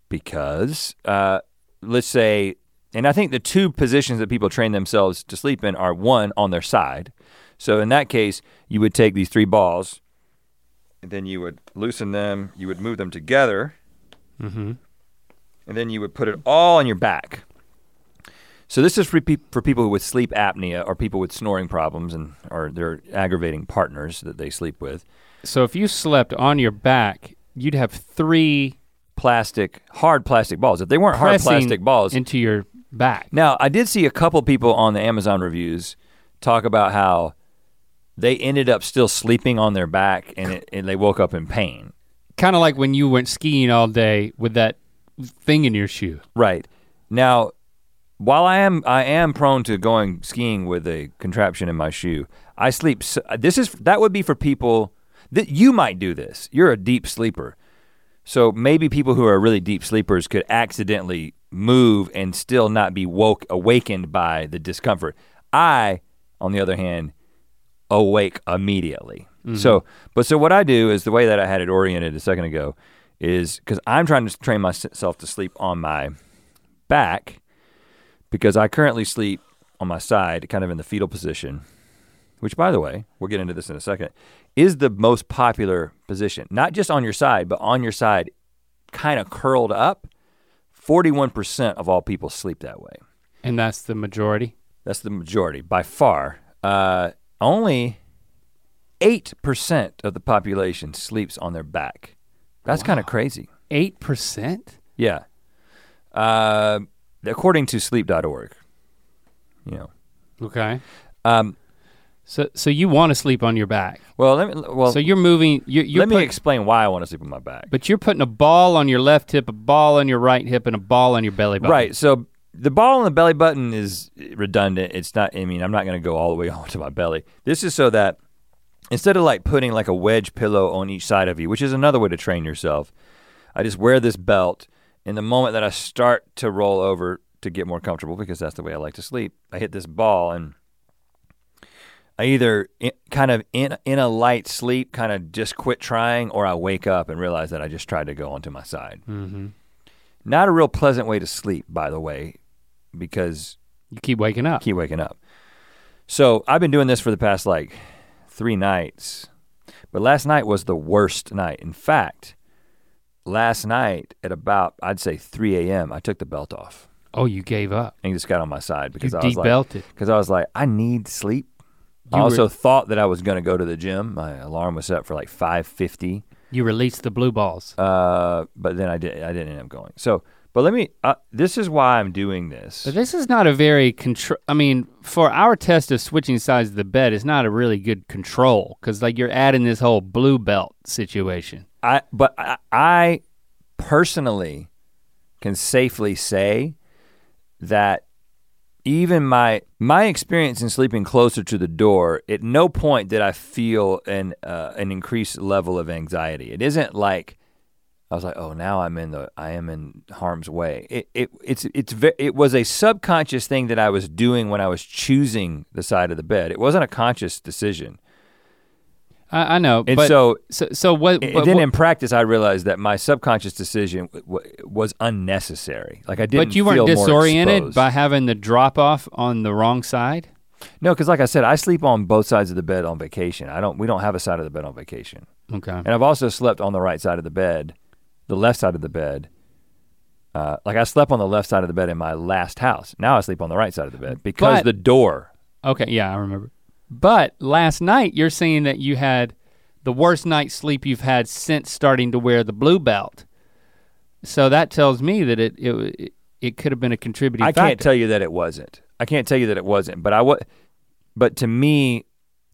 Because uh, let's say, and I think the two positions that people train themselves to sleep in are one on their side. So in that case, you would take these three balls and then you would loosen them, you would move them together. Mm-hmm. And then you would put it all on your back. So this is for, pe- for people with sleep apnea or people with snoring problems and or their aggravating partners that they sleep with. So if you slept on your back, you'd have three plastic, hard plastic balls. If they weren't hard plastic balls. Into your back. Now, I did see a couple people on the Amazon reviews talk about how they ended up still sleeping on their back and, it, and they woke up in pain. Kind of like when you went skiing all day with that thing in your shoe. Right. Now, while I am I am prone to going skiing with a contraption in my shoe, I sleep, so, this is, that would be for people, that you might do this, you're a deep sleeper. So maybe people who are really deep sleepers could accidentally move and still not be woke, awakened by the discomfort. I, on the other hand, awake immediately. Mm-hmm. So, but so what I do is the way that I had it oriented a second ago is because I'm trying to train myself to sleep on my back because I currently sleep on my side, kind of in the fetal position, which by the way, we'll get into this in a second, is the most popular position. Not just on your side, but on your side, kind of curled up, forty-one percent of all people sleep that way. And that's the majority? That's the majority, by far. Uh, only eight percent of the population sleeps on their back. That's wow. Kind of crazy. eight percent? Yeah. Uh, according to sleep dot org, you know. Okay. Um, so so you want to sleep on your back. Well, let me, well. So you're moving, you're, you're Let put, me explain why I want to sleep on my back. But you're putting a ball on your left hip, a ball on your right hip, and a ball on your belly button. Right, so the ball on the belly button is redundant. It's not, I mean, I'm not gonna go all the way onto my belly. This is so that instead of like putting like a wedge pillow on each side of you, which is another way to train yourself, I just wear this belt, and the moment that I start to roll over to get more comfortable, because that's the way I like to sleep, I hit this ball and I either in, kind of in in a light sleep, kind of just quit trying, or I wake up and realize that I just tried to go onto my side. Mm-hmm. Not a real pleasant way to sleep, by the way, because- You keep waking up. Keep waking up. So I've been doing this for the past like, three nights, but last night was the worst night. In fact, last night at about, I'd say three a.m., I took the belt off. Oh, you gave up. And just got on my side because you I was de-belted. like- Because I was like, I need sleep. You I also re- thought that I was gonna go to the gym. My alarm was set for like five fifty. You released the blue balls. Uh, But then I, did, I didn't end up going. So, but let me, uh, this is why I'm doing this. But this is not a very control, I mean, for our test of switching sides of the bed, it's not a really good control, because like you're adding this whole blue belt situation. I But I, I personally can safely say that even my my experience in sleeping closer to the door, at no point did I feel an uh, an increased level of anxiety. It isn't like, I was like, oh, now I'm in the, I am in harm's way. It it it's it's it was a subconscious thing that I was doing when I was choosing the side of the bed. It wasn't a conscious decision. I, I know. And but so so so what? But, then what, in practice, I realized that my subconscious decision w- w- was unnecessary. Like I didn't. But you weren't feel disoriented by having the drop off on the wrong side. No, because like I said, I sleep on both sides of the bed on vacation. I don't. We don't have a side of the bed on vacation. Okay. And I've also slept on the right side of the bed. The left side of the bed, uh, like I slept on the left side of the bed in my last house. Now I sleep on the right side of the bed because but, the door. Okay, yeah, I remember. But last night you're saying that you had the worst night's sleep you've had since starting to wear the blue belt. So that tells me that it it it could have been a contributing factor. I can't tell you that it wasn't. I can't tell you that it wasn't, but I was, but to me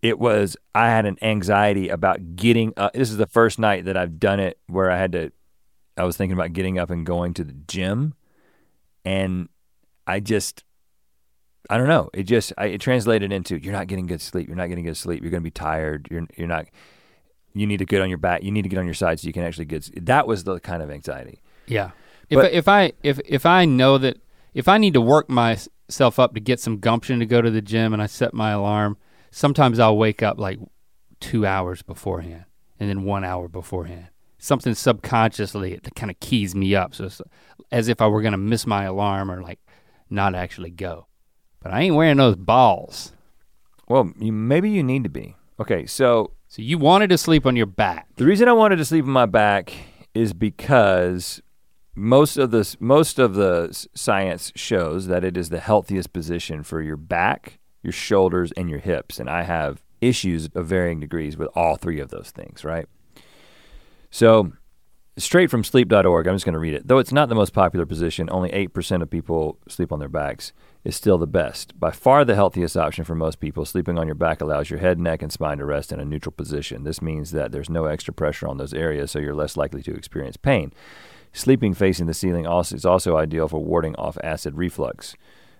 it was, I had an anxiety about getting up. This is the first night that I've done it where I had to, I was thinking about getting up and going to the gym, and I just, I don't know. It just, I, it translated into, you're not getting good sleep. You're not getting good sleep. You're gonna be tired. You're you're not, you need to get on your back. You need to get on your side so you can actually get, that was the kind of anxiety. Yeah. But, if, if I if if I know that, if I need to work myself up to get some gumption to go to the gym and I set my alarm, sometimes I'll wake up like two hours beforehand and then one hour beforehand. Something subconsciously, it kind of keys me up. So it's as if I were gonna miss my alarm or like not actually go. But I ain't wearing those balls. Well, you, maybe you need to be. Okay, so. So you wanted to sleep on your back. The reason I wanted to sleep on my back is because most of the, most of the science shows that it is the healthiest position for your back, your shoulders, and your hips. And I have issues of varying degrees with all three of those things, right? So straight from sleep dot org, I'm just gonna read it. Though it's not the most popular position, only eight percent of people sleep on their backs. Is still the best. By far the healthiest option for most people, sleeping on your back allows your head, neck, and spine to rest in a neutral position. This means that there's no extra pressure on those areas, so you're less likely to experience pain. Sleeping facing the ceiling also is also ideal for warding off acid reflux,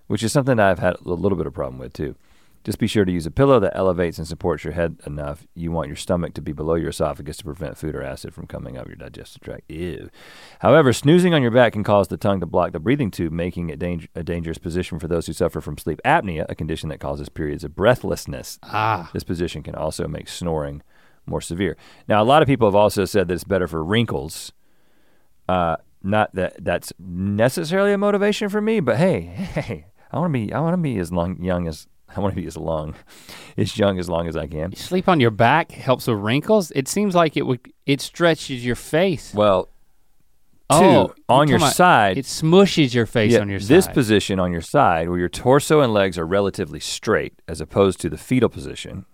which is something I've had a little bit of problem with too. Just be sure to use a pillow that elevates and supports your head enough. You want your stomach to be below your esophagus to prevent food or acid from coming up your digestive tract. Ew. However, snoozing on your back can cause the tongue to block the breathing tube, making it dang- a dangerous position for those who suffer from sleep apnea, a condition that causes periods of breathlessness. Ah. This position can also make snoring more severe. Now, a lot of people have also said that it's better for wrinkles. Uh, not that that's necessarily a motivation for me, but hey, hey, I want to be, I want to be as long, young as. I want to be as long, as young as long as I can. You sleep on your back helps with wrinkles. It seems like it would. It stretches your face. Well, oh, two, on your side. It smushes your face yeah, on your side. This position on your side where your torso and legs are relatively straight as opposed to the fetal position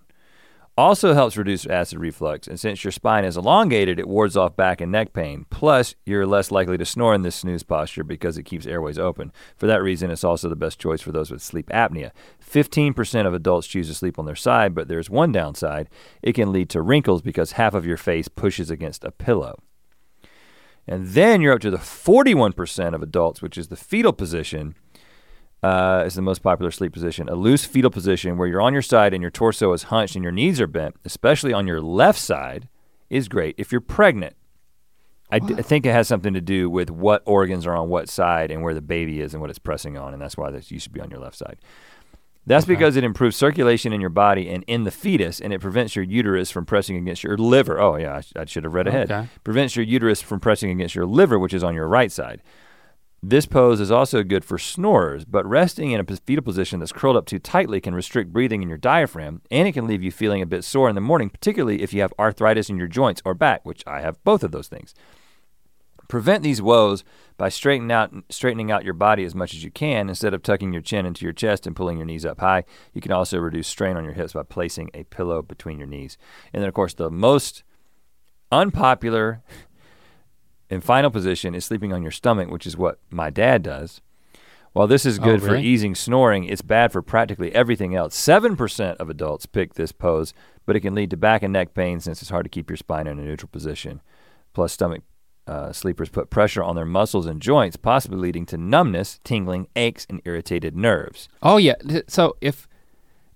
also helps reduce acid reflux, and since your spine is elongated, it wards off back and neck pain. Plus, you're less likely to snore in this snooze posture because it keeps airways open. For that reason, it's also the best choice for those with sleep apnea. fifteen percent of adults choose to sleep on their side, but there's one downside. It can lead to wrinkles because half of your face pushes against a pillow. And then you're up to the forty-one percent of adults, which is the fetal position. Uh, is the most popular sleep position, a loose fetal position where you're on your side and your torso is hunched and your knees are bent, especially on your left side, is great if you're pregnant. I, d- I think it has something to do with what organs are on what side and where the baby is and what it's pressing on, and that's why this, you should be on your left side. That's okay. Because it improves circulation in your body and in the fetus, and it prevents your uterus from pressing against your liver. Oh yeah, I, sh- I should have read ahead. Okay. Prevents your uterus from pressing against your liver, which is on your right side. This pose is also good for snorers, but resting in a fetal position that's curled up too tightly can restrict breathing in your diaphragm, and it can leave you feeling a bit sore in the morning, particularly if you have arthritis in your joints or back, which I have both of those things. Prevent these woes by straightening out, straightening out your body as much as you can instead of tucking your chin into your chest and pulling your knees up high. You can also reduce strain on your hips by placing a pillow between your knees. And then of course the most unpopular and final position is sleeping on your stomach, which is what my dad does. While this is good oh, really? for easing snoring, it's bad for practically everything else. seven percent of adults pick this pose, but it can lead to back and neck pain since it's hard to keep your spine in a neutral position. Plus, stomach uh, sleepers put pressure on their muscles and joints, possibly leading to numbness, tingling, aches, and irritated nerves. Oh yeah, so if,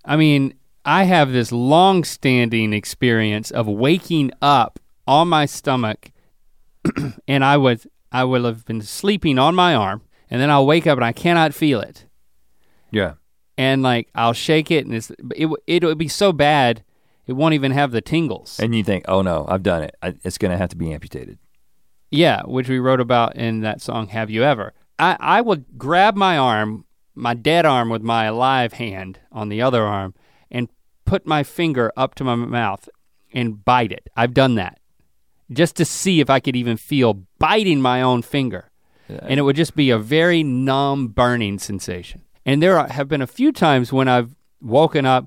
I mean, I have this long-standing experience of waking up on my stomach and I was, I will have been sleeping on my arm, and then I'll wake up and I cannot feel it. Yeah. And like I'll shake it, and it's it it would be so bad, it won't even have the tingles. And you think, oh no, I've done it. I, it's gonna have to be amputated. Yeah, which we wrote about in that song, Have You Ever? I I would grab my arm, my dead arm, with my alive hand on the other arm, and put my finger up to my mouth and bite it. I've done that. Just to see if I could even feel biting my own finger. Yeah. And it would just be a very numb burning sensation. And there are, have been a few times when I've woken up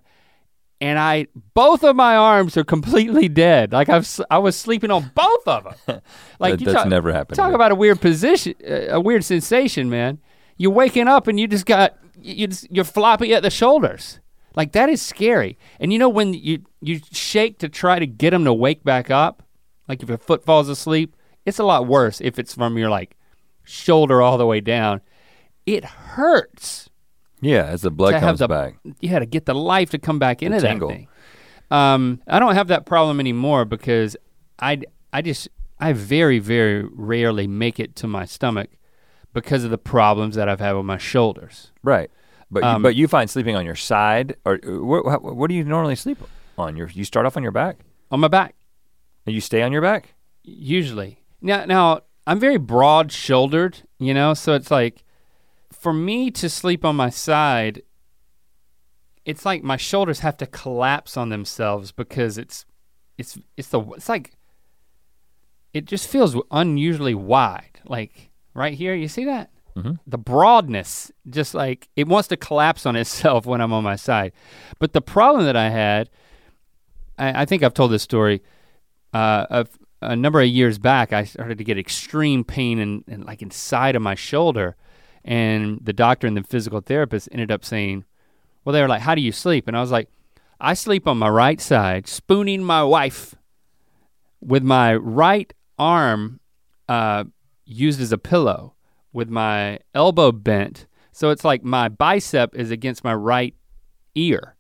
and I, both of my arms are completely dead. Like I've, I was sleeping on both of them. Like that, that's talk, never happened. Talk about a weird position, a weird sensation, man. You're waking up and you just got, you just, you're floppy at the shoulders. Like that is scary. And you know when you, you shake to try to get them to wake back up, like if your foot falls asleep, it's a lot worse if it's from your like shoulder all the way down. It hurts. Yeah, as the blood comes the, back. Yeah, to get the life to come back into that thing. Um, I don't have that problem anymore because I, I just, I very, very rarely make it to my stomach because of the problems that I've had with my shoulders. Right, but um, but you find sleeping on your side, or what, what do you normally sleep on? Your, you start off on your back? On my back. And you stay on your back? Usually. Now, now I'm very broad-shouldered, you know, so it's like, for me to sleep on my side, it's like my shoulders have to collapse on themselves because it's, it's, it's the, it's like, it just feels unusually wide. Like right here, you see that? Mm-hmm. The broadness, just like it wants to collapse on itself when I'm on my side. But the problem that I had, I, I think I've told this story, uh, of a number of years back, I started to get extreme pain and in, in like inside of my shoulder. And the doctor and the physical therapist ended up saying, well, they were like, how do you sleep? And I was like, I sleep on my right side, spooning my wife with my right arm uh, used as a pillow with my elbow bent. So it's like my bicep is against my right ear.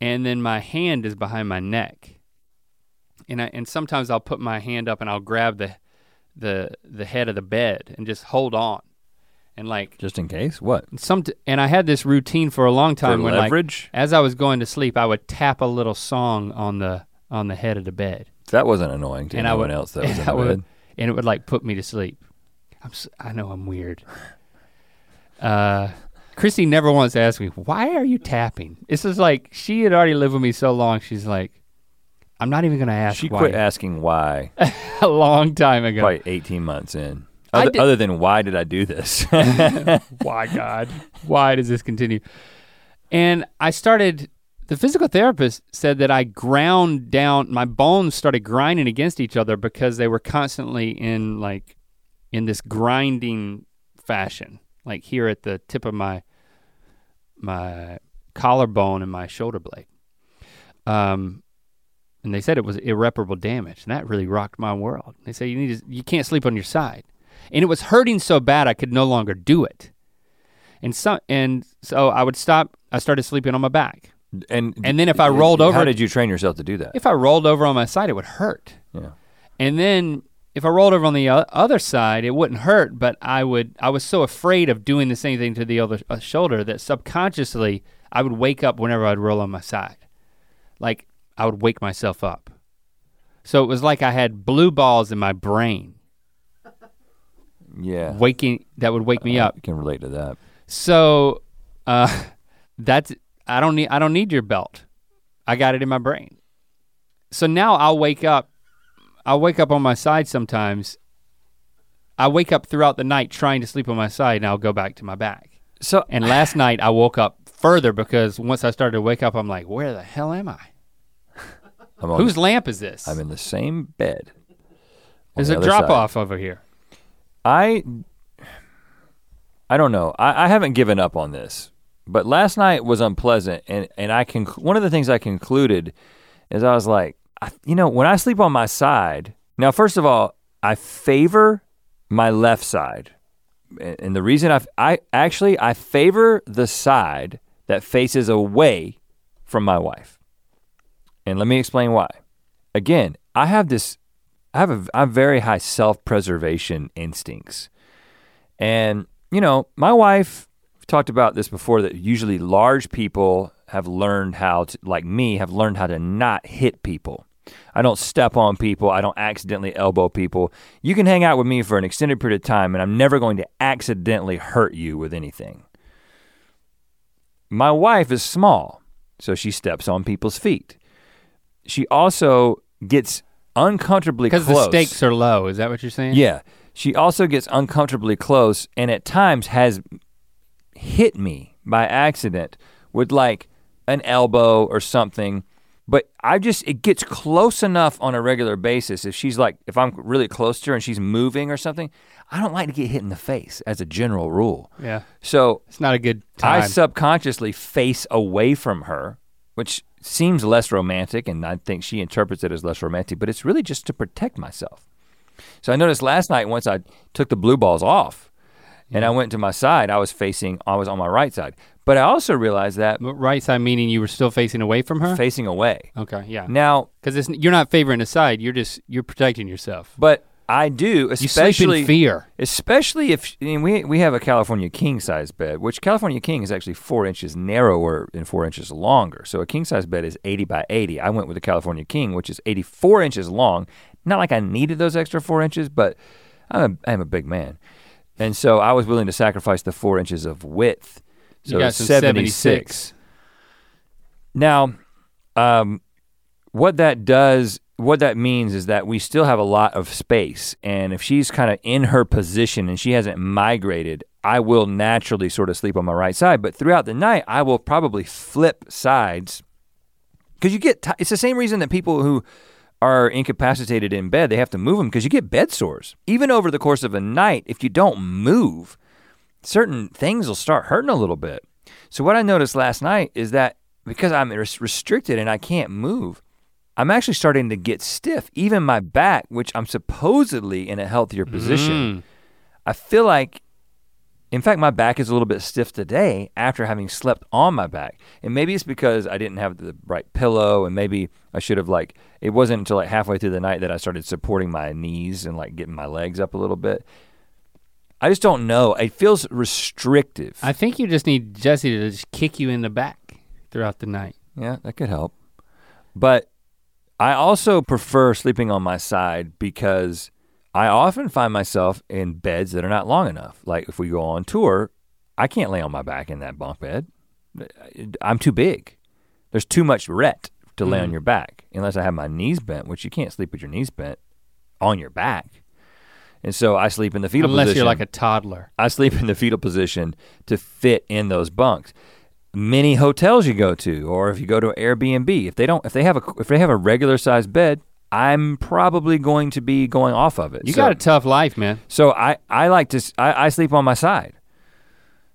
And then my hand is behind my neck. And I, and sometimes I'll put my hand up and I'll grab the the the head of the bed and just hold on. And like just in case what some t- and I had this routine for a long time for when leverage. Like as I was going to sleep, I would tap a little song on the on the head of the bed. That wasn't annoying to and anyone would, else that was in the would, bed. And it would like put me to sleep. I'm so, I know I'm weird. Uh, Christy never once asked me, why are you tapping? This is like she had already lived with me so long. She's like, I'm not even gonna ask. She why. Quit asking why a long time ago. Probably eighteen months in. Other, other than why did I do this? Why God? Why does this continue? And I started, the physical therapist said that I ground down, my bones started grinding against each other because they were constantly in like, in this grinding fashion, like here at the tip of my my collarbone and my shoulder blade. Um, and they said it was irreparable damage and that really rocked my world. They say you need to, you can't sleep on your side. And it was hurting so bad I could no longer do it. And so, and so I would stop, I started sleeping on my back. And and then if I rolled over. How did you train yourself to do that? If I rolled over on my side, it would hurt. Yeah. And then if I rolled over on the other side, it wouldn't hurt, but I would, I was so afraid of doing the same thing to the other shoulder that subconsciously I would wake up whenever I'd roll on my side. Like I would wake myself up. So it was like I had blue balls in my brain. Yeah, waking that would wake me up. I can relate to that. So, uh, that's I don't need I don't need your belt. I got it in my brain. So now I'll wake up. I'll wake up on my side sometimes. I wake up throughout the night trying to sleep on my side, and I'll go back to my back. So and last night I woke up further because once I started to wake up, I'm like, where the hell am I? I'm on, whose lamp is this? I'm in the same bed. There's the a drop side. Off over here. I I don't know, I, I haven't given up on this, but last night was unpleasant and, and I can, one of the things I concluded is I was like, I, you know, when I sleep on my side, now first of all, I favor my left side. And, and the reason I, I actually, I favor the side that faces away from my wife. And let me explain why. Again, I have this, I have a I have very high self-preservation instincts. And you know, my wife, we've talked about this before, that usually large people have learned how to, like me, have learned how to not hit people. I don't step on people, I don't accidentally elbow people. You can hang out with me for an extended period of time and I'm never going to accidentally hurt you with anything. My wife is small, so she steps on people's feet. She also gets uncomfortably close. Because the stakes are low, is that what you're saying? Yeah, she also gets uncomfortably close and at times has hit me by accident with like an elbow or something. But I just, it gets close enough on a regular basis. If she's like, if I'm really close to her and she's moving or something, I don't like to get hit in the face as a general rule. Yeah. So it's not a good time. I subconsciously face away from her, which seems less romantic, and I think she interprets it as less romantic, but it's really just to protect myself. So I noticed last night once I took the blue balls off and I went to my side, I was facing, I was on my right side. But I also realized that. Right side meaning you were still facing away from her? Facing away. Okay, yeah. Now. Because you're not favoring a side, you're just, you're protecting yourself. But I do, especially. You sleep in fear. Especially if, and we, we have a California king size bed, which California king is actually four inches narrower and four inches longer. So a king size bed is eighty by eighty. I went with a California king, which is eighty-four inches long. Not like I needed those extra four inches, but I'm a, I'm a big man. And so I was willing to sacrifice the four inches of width. So seventy-six. seventy-six. Now, um, what that does, what that means is that we still have a lot of space, and if she's kind of in her position and she hasn't migrated, I will naturally sort of sleep on my right side, but throughout the night, I will probably flip sides, because you get, t- it's the same reason that people who are incapacitated in bed, they have to move them because you get bed sores. Even over the course of a night, if you don't move, certain things will start hurting a little bit. So what I noticed last night is that because I'm res- restricted and I can't move, I'm actually starting to get stiff. Even my back, which I'm supposedly in a healthier position, mm. I feel like, in fact, my back is a little bit stiff today after having slept on my back. And maybe it's because I didn't have the right pillow, and maybe I should have like, it wasn't until like halfway through the night that I started supporting my knees and like getting my legs up a little bit. I just don't know. It feels restrictive. I think you just need Jesse to just kick you in the back throughout the night. Yeah, that could help. But I also prefer sleeping on my side because I often find myself in beds that are not long enough. Like if we go on tour, I can't lay on my back in that bunk bed. I'm too big. There's too much Rhett to mm. lay on your back, unless I have my knees bent, which you can't sleep with your knees bent on your back. And so I sleep in the fetal Unless position. Unless you're like a toddler. I sleep in the fetal position to fit in those bunks. Many hotels you go to, or if you go to an Airbnb, if they don't, if they have a, if they have a regular sized bed, I'm probably going to be going off of it. You so, got a tough life, man. So I, I like to, I, I sleep on my side.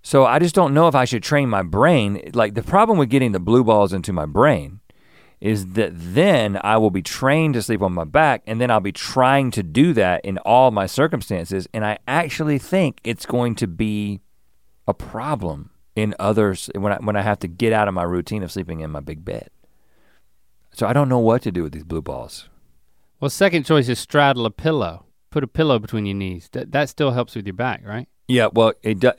So I just don't know if I should train my brain. Like the problem with getting the blue balls into my brain is that then I will be trained to sleep on my back, and then I'll be trying to do that in all my circumstances, and I actually think it's going to be a problem in others when I, when I have to get out of my routine of sleeping in my big bed. So I don't know what to do with these blue balls. Well, second choice is straddle a pillow. Put a pillow between your knees. That that still helps with your back, right? Yeah, well, it does.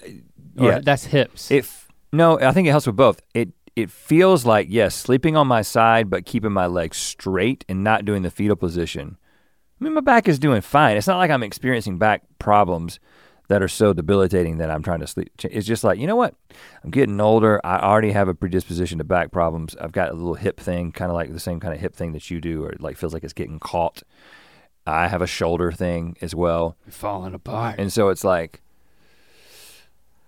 Yeah. That's hips. It, no, I think it helps with both. It. It feels like, yes, sleeping on my side, but keeping my legs straight and not doing the fetal position. I mean, my back is doing fine. It's not like I'm experiencing back problems that are so debilitating that I'm trying to sleep. It's just like, you know what? I'm getting older. I already have a predisposition to back problems. I've got a little hip thing, kind of like the same kind of hip thing that you do, or it like feels like it's getting caught. I have a shoulder thing as well. You're falling apart. And so it's like,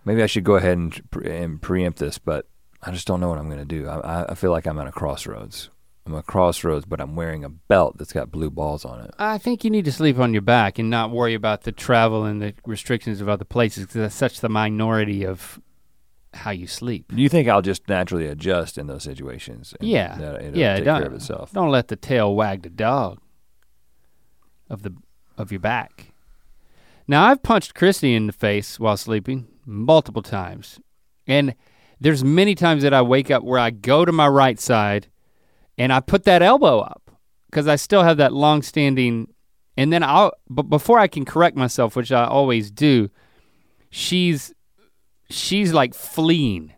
maybe I should go ahead and, pre- and preempt this, but I just don't know what I'm gonna do. I, I feel like I'm at a crossroads. I'm at a crossroads, but I'm wearing a belt that's got blue balls on it. I think you need to sleep on your back and not worry about the travel and the restrictions of other places, because that's such the minority of how you sleep. You think I'll just naturally adjust in those situations? And yeah, that it'll yeah. Take don't, care of itself. Don't let the tail wag the dog of the of your back. Now I've punched Christy in the face while sleeping multiple times, and there's many times that I wake up where I go to my right side and I put that elbow up because I still have that long-standing, and then I'll, but before I can correct myself, which I always do, she's she's like fleeing.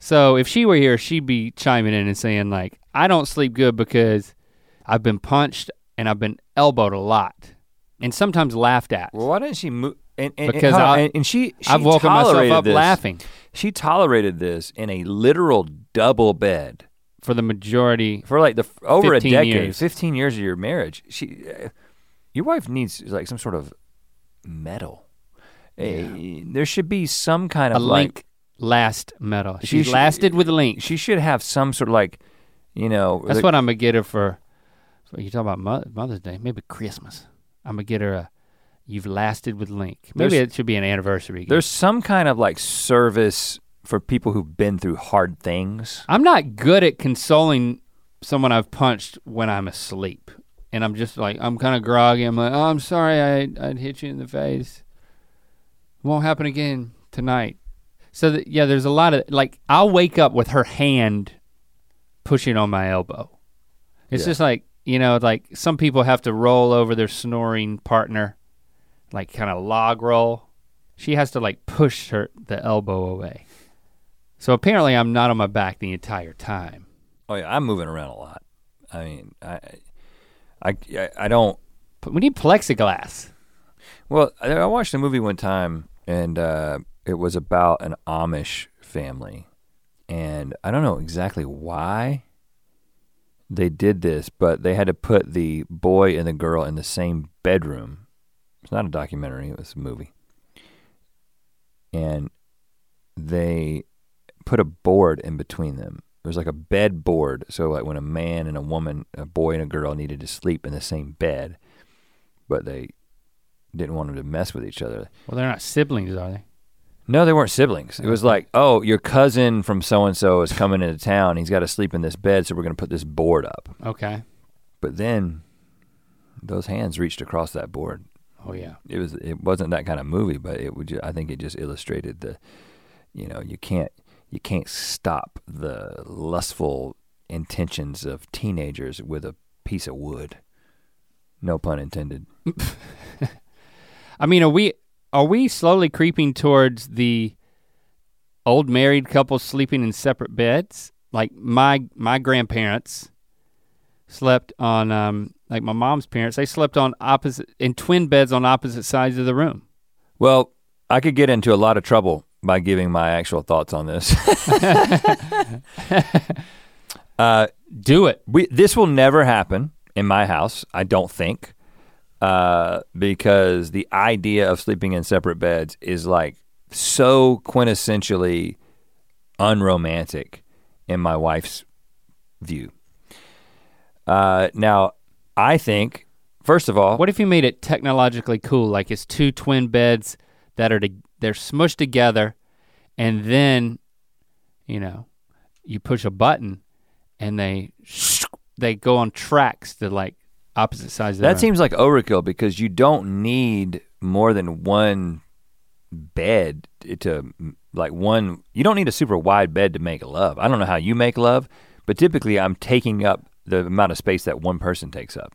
So if she were here, she'd be chiming in and saying like, I don't sleep good because I've been punched and I've been elbowed a lot and sometimes laughed at. Well, why didn't she move? And, and, because and, I, and, and she, she I've woken myself up this. laughing. She tolerated this in a literal double bed for the majority, for like the over a decade, years. fifteen years of your marriage. She, uh, your wife needs like some sort of medal. Yeah. Uh, there should be some kind of a like link last medal. She, she lasted should, with Link. She should have some sort of like, you know. That's the, what I'm gonna get her for. So you're talking about Mother, Mother's Day, maybe Christmas. I'm gonna get her a, you've lasted with Link. Maybe it should be an anniversary gift. There's some kind of like service for people who've been through hard things. I'm not good at consoling someone I've punched when I'm asleep. And I'm just like, I'm kind of groggy. I'm like, oh, I'm sorry I, I'd hit you in the face. Won't happen again tonight. So that, yeah, there's a lot of, like, I'll wake up with her hand pushing on my elbow. It's yeah. just like, you know, like some people have to roll over their snoring partner, like kind of log roll. She has to like push her, the elbow away. So apparently I'm not on my back the entire time. Oh yeah, I'm moving around a lot. I mean, I I, I, I don't. We need plexiglass. Well, I, I watched a movie one time and uh, it was about an Amish family. And I don't know exactly why they did this, but they had to put the boy and the girl in the same bedroom. It's not a documentary, it was a movie. And they put a board in between them. It was like a bed board. So like when a man and a woman, a boy and a girl needed to sleep in the same bed, but they didn't want them to mess with each other. Well, they're not siblings, are they? No, they weren't siblings. It was like, oh, your cousin from so-and-so is coming into town. He's got to sleep in this bed, so we're gonna put this board up. Okay. But then those hands reached across that board. Oh yeah. It was. It wasn't that kind of movie, but it would. I think it just illustrated the, you know, you can't. You can't stop the lustful intentions of teenagers with a piece of wood. No pun intended. I mean, are we are we slowly creeping towards the old married couple sleeping in separate beds? Like my my grandparents slept on, um, like my mom's parents, they slept on opposite, in twin beds on opposite sides of the room. Well, I could get into a lot of trouble by giving my actual thoughts on this. uh, Do it. We, this will never happen in my house, I don't think, uh, because the idea of sleeping in separate beds is like so quintessentially unromantic in my wife's view. Uh, now, I think, first of all. What if you made it technologically cool, like it's two twin beds that are to, they're smushed together, and then, you know, you push a button, and they they go on tracks to like opposite sides of the room. That seems like overkill because you don't need more than one bed to like one. You don't need a super wide bed to make love. I don't know how you make love, but typically I'm taking up the amount of space that one person takes up.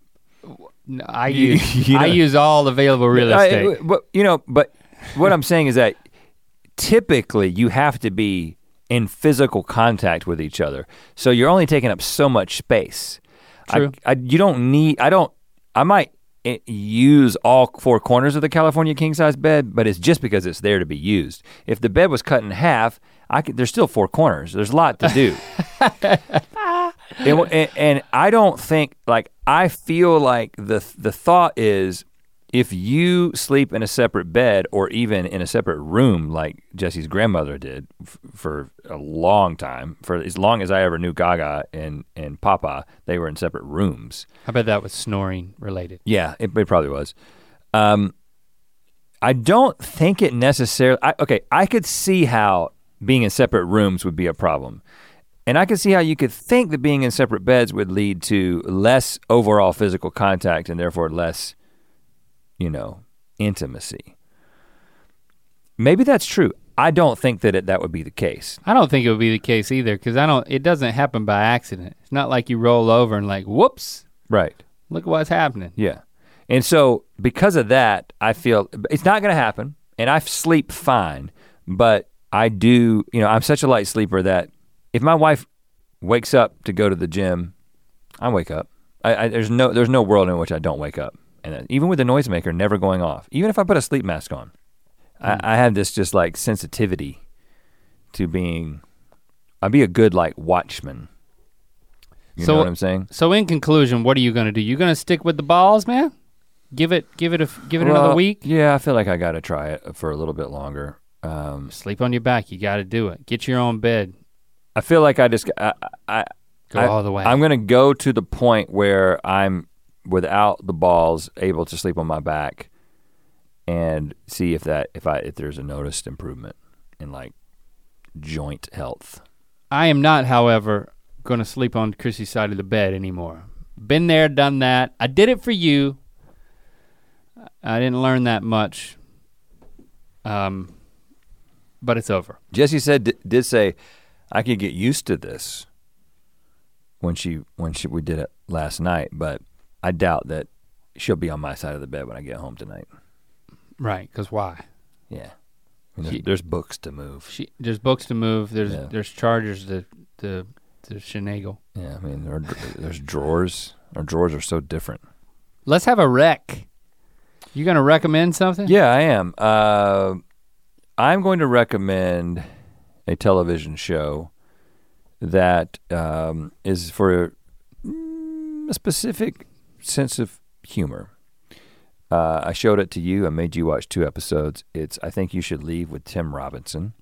No, I use you know, I use all available real estate. I, but you know, but. What I'm saying is that typically you have to be in physical contact with each other. So you're only taking up so much space. True. I, I, you don't need, I don't, I might use all four corners of the California king size bed, but it's just because it's there to be used. If the bed was cut in half, I could, there's still four corners. There's a lot to do. and, and, and I don't think, like, I feel like the the thought is, if you sleep in a separate bed or even in a separate room like Jesse's grandmother did f- for a long time, for as long as I ever knew Gaga and, and Papa, they were in separate rooms. I bet that was snoring related. Yeah, it, it probably was. Um, I don't think it necessarily, I, okay, I could see how being in separate rooms would be a problem. And I can see how you could think that being in separate beds would lead to less overall physical contact and therefore less, you know, intimacy. Maybe that's true. I don't think that it, that would be the case. I don't think it would be the case either because I don't, it doesn't happen by accident. It's not like you roll over and like, whoops. Right. Look what's happening. Yeah. And so because of that, I feel it's not gonna happen and I sleep fine, but I do, you know, I'm such a light sleeper that if my wife wakes up to go to the gym, I wake up. I, I, there's no, there's no world in which I don't wake up. And even with the noisemaker never going off, even if I put a sleep mask on, mm. I, I have this just like sensitivity to being, I'd be a good like watchman. You so, know what I'm saying? So in conclusion, what are you gonna do? You gonna stick with the balls, man? Give it, give it a, give it well, another week? Yeah, I feel like I gotta try it for a little bit longer. Um, Sleep on your back. You got to do it. Get your own bed. I feel like I just I, I go I, all the way. I'm gonna go to the point where I'm without the balls able to sleep on my back, and see if that if I if there's a noticed improvement in like joint health. I am not, however, gonna sleep on Chrissy's side of the bed anymore. Been there, done that. I did it for you. I didn't learn that much. Um, but it's over. Jesse said did say. I could get used to this when she when she we did it last night, but I doubt that she'll be on my side of the bed when I get home tonight. Right, because why? Yeah, I mean, she, there's books to move. She, there's books to move. There's yeah. there's chargers to to to finagle. Yeah, I mean there are, there's drawers. Our drawers are so different. Let's have a wreck. You gonna recommend something? Yeah, I am. Uh, I'm going to recommend a television show that um, is for a specific sense of humor. Uh, I showed it to you. I made you watch two episodes. It's I Think You Should Leave with Tim Robinson.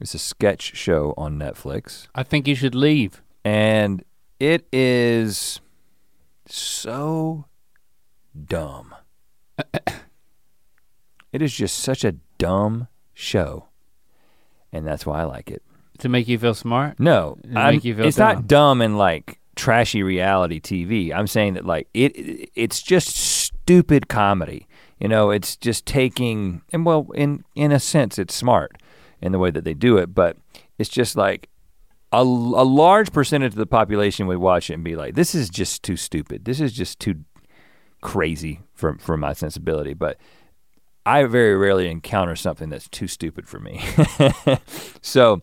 It's a sketch show on Netflix. I Think You Should Leave. And it is so dumb. It is just such a dumb show. And that's why I like it. To make you feel smart? No. To make you feel it's dumb. Not dumb and like trashy reality T V. I'm saying that like it, it it's just stupid comedy. You know, it's just taking, and well, in, in a sense it's smart in the way that they do it, but it's just like a, a large percentage of the population would watch it and be like, this is just too stupid. This is just too crazy for, for my sensibility. But I very rarely encounter something that's too stupid for me. So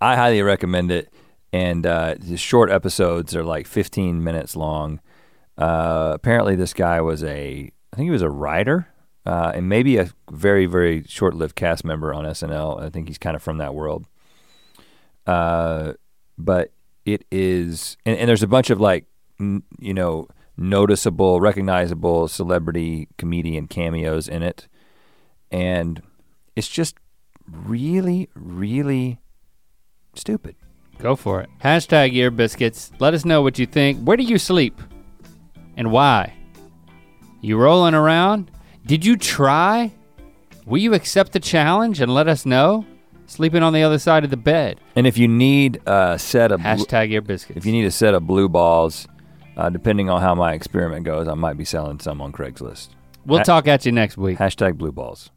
I highly recommend it. And uh, the short episodes are like fifteen minutes long. Uh, apparently this guy was a, I think he was a writer uh, and maybe a very, very short-lived cast member on S N L. I think he's kind of from that world. Uh, but it is, and, and there's a bunch of like, you know, noticeable, recognizable celebrity comedian cameos in it. And it's just really, really stupid. Go for it. Hashtag Ear Biscuits. Let us know what you think. Where do you sleep? And why? You rolling around? Did you try? Will you accept the challenge and let us know? Sleeping on the other side of the bed. And if you need a set of- Hashtag Ear Biscuits. If you need a set of blue balls, Uh, depending on how my experiment goes, I might be selling some on Craigslist. We'll ha- talk at you next week. Hashtag blue balls.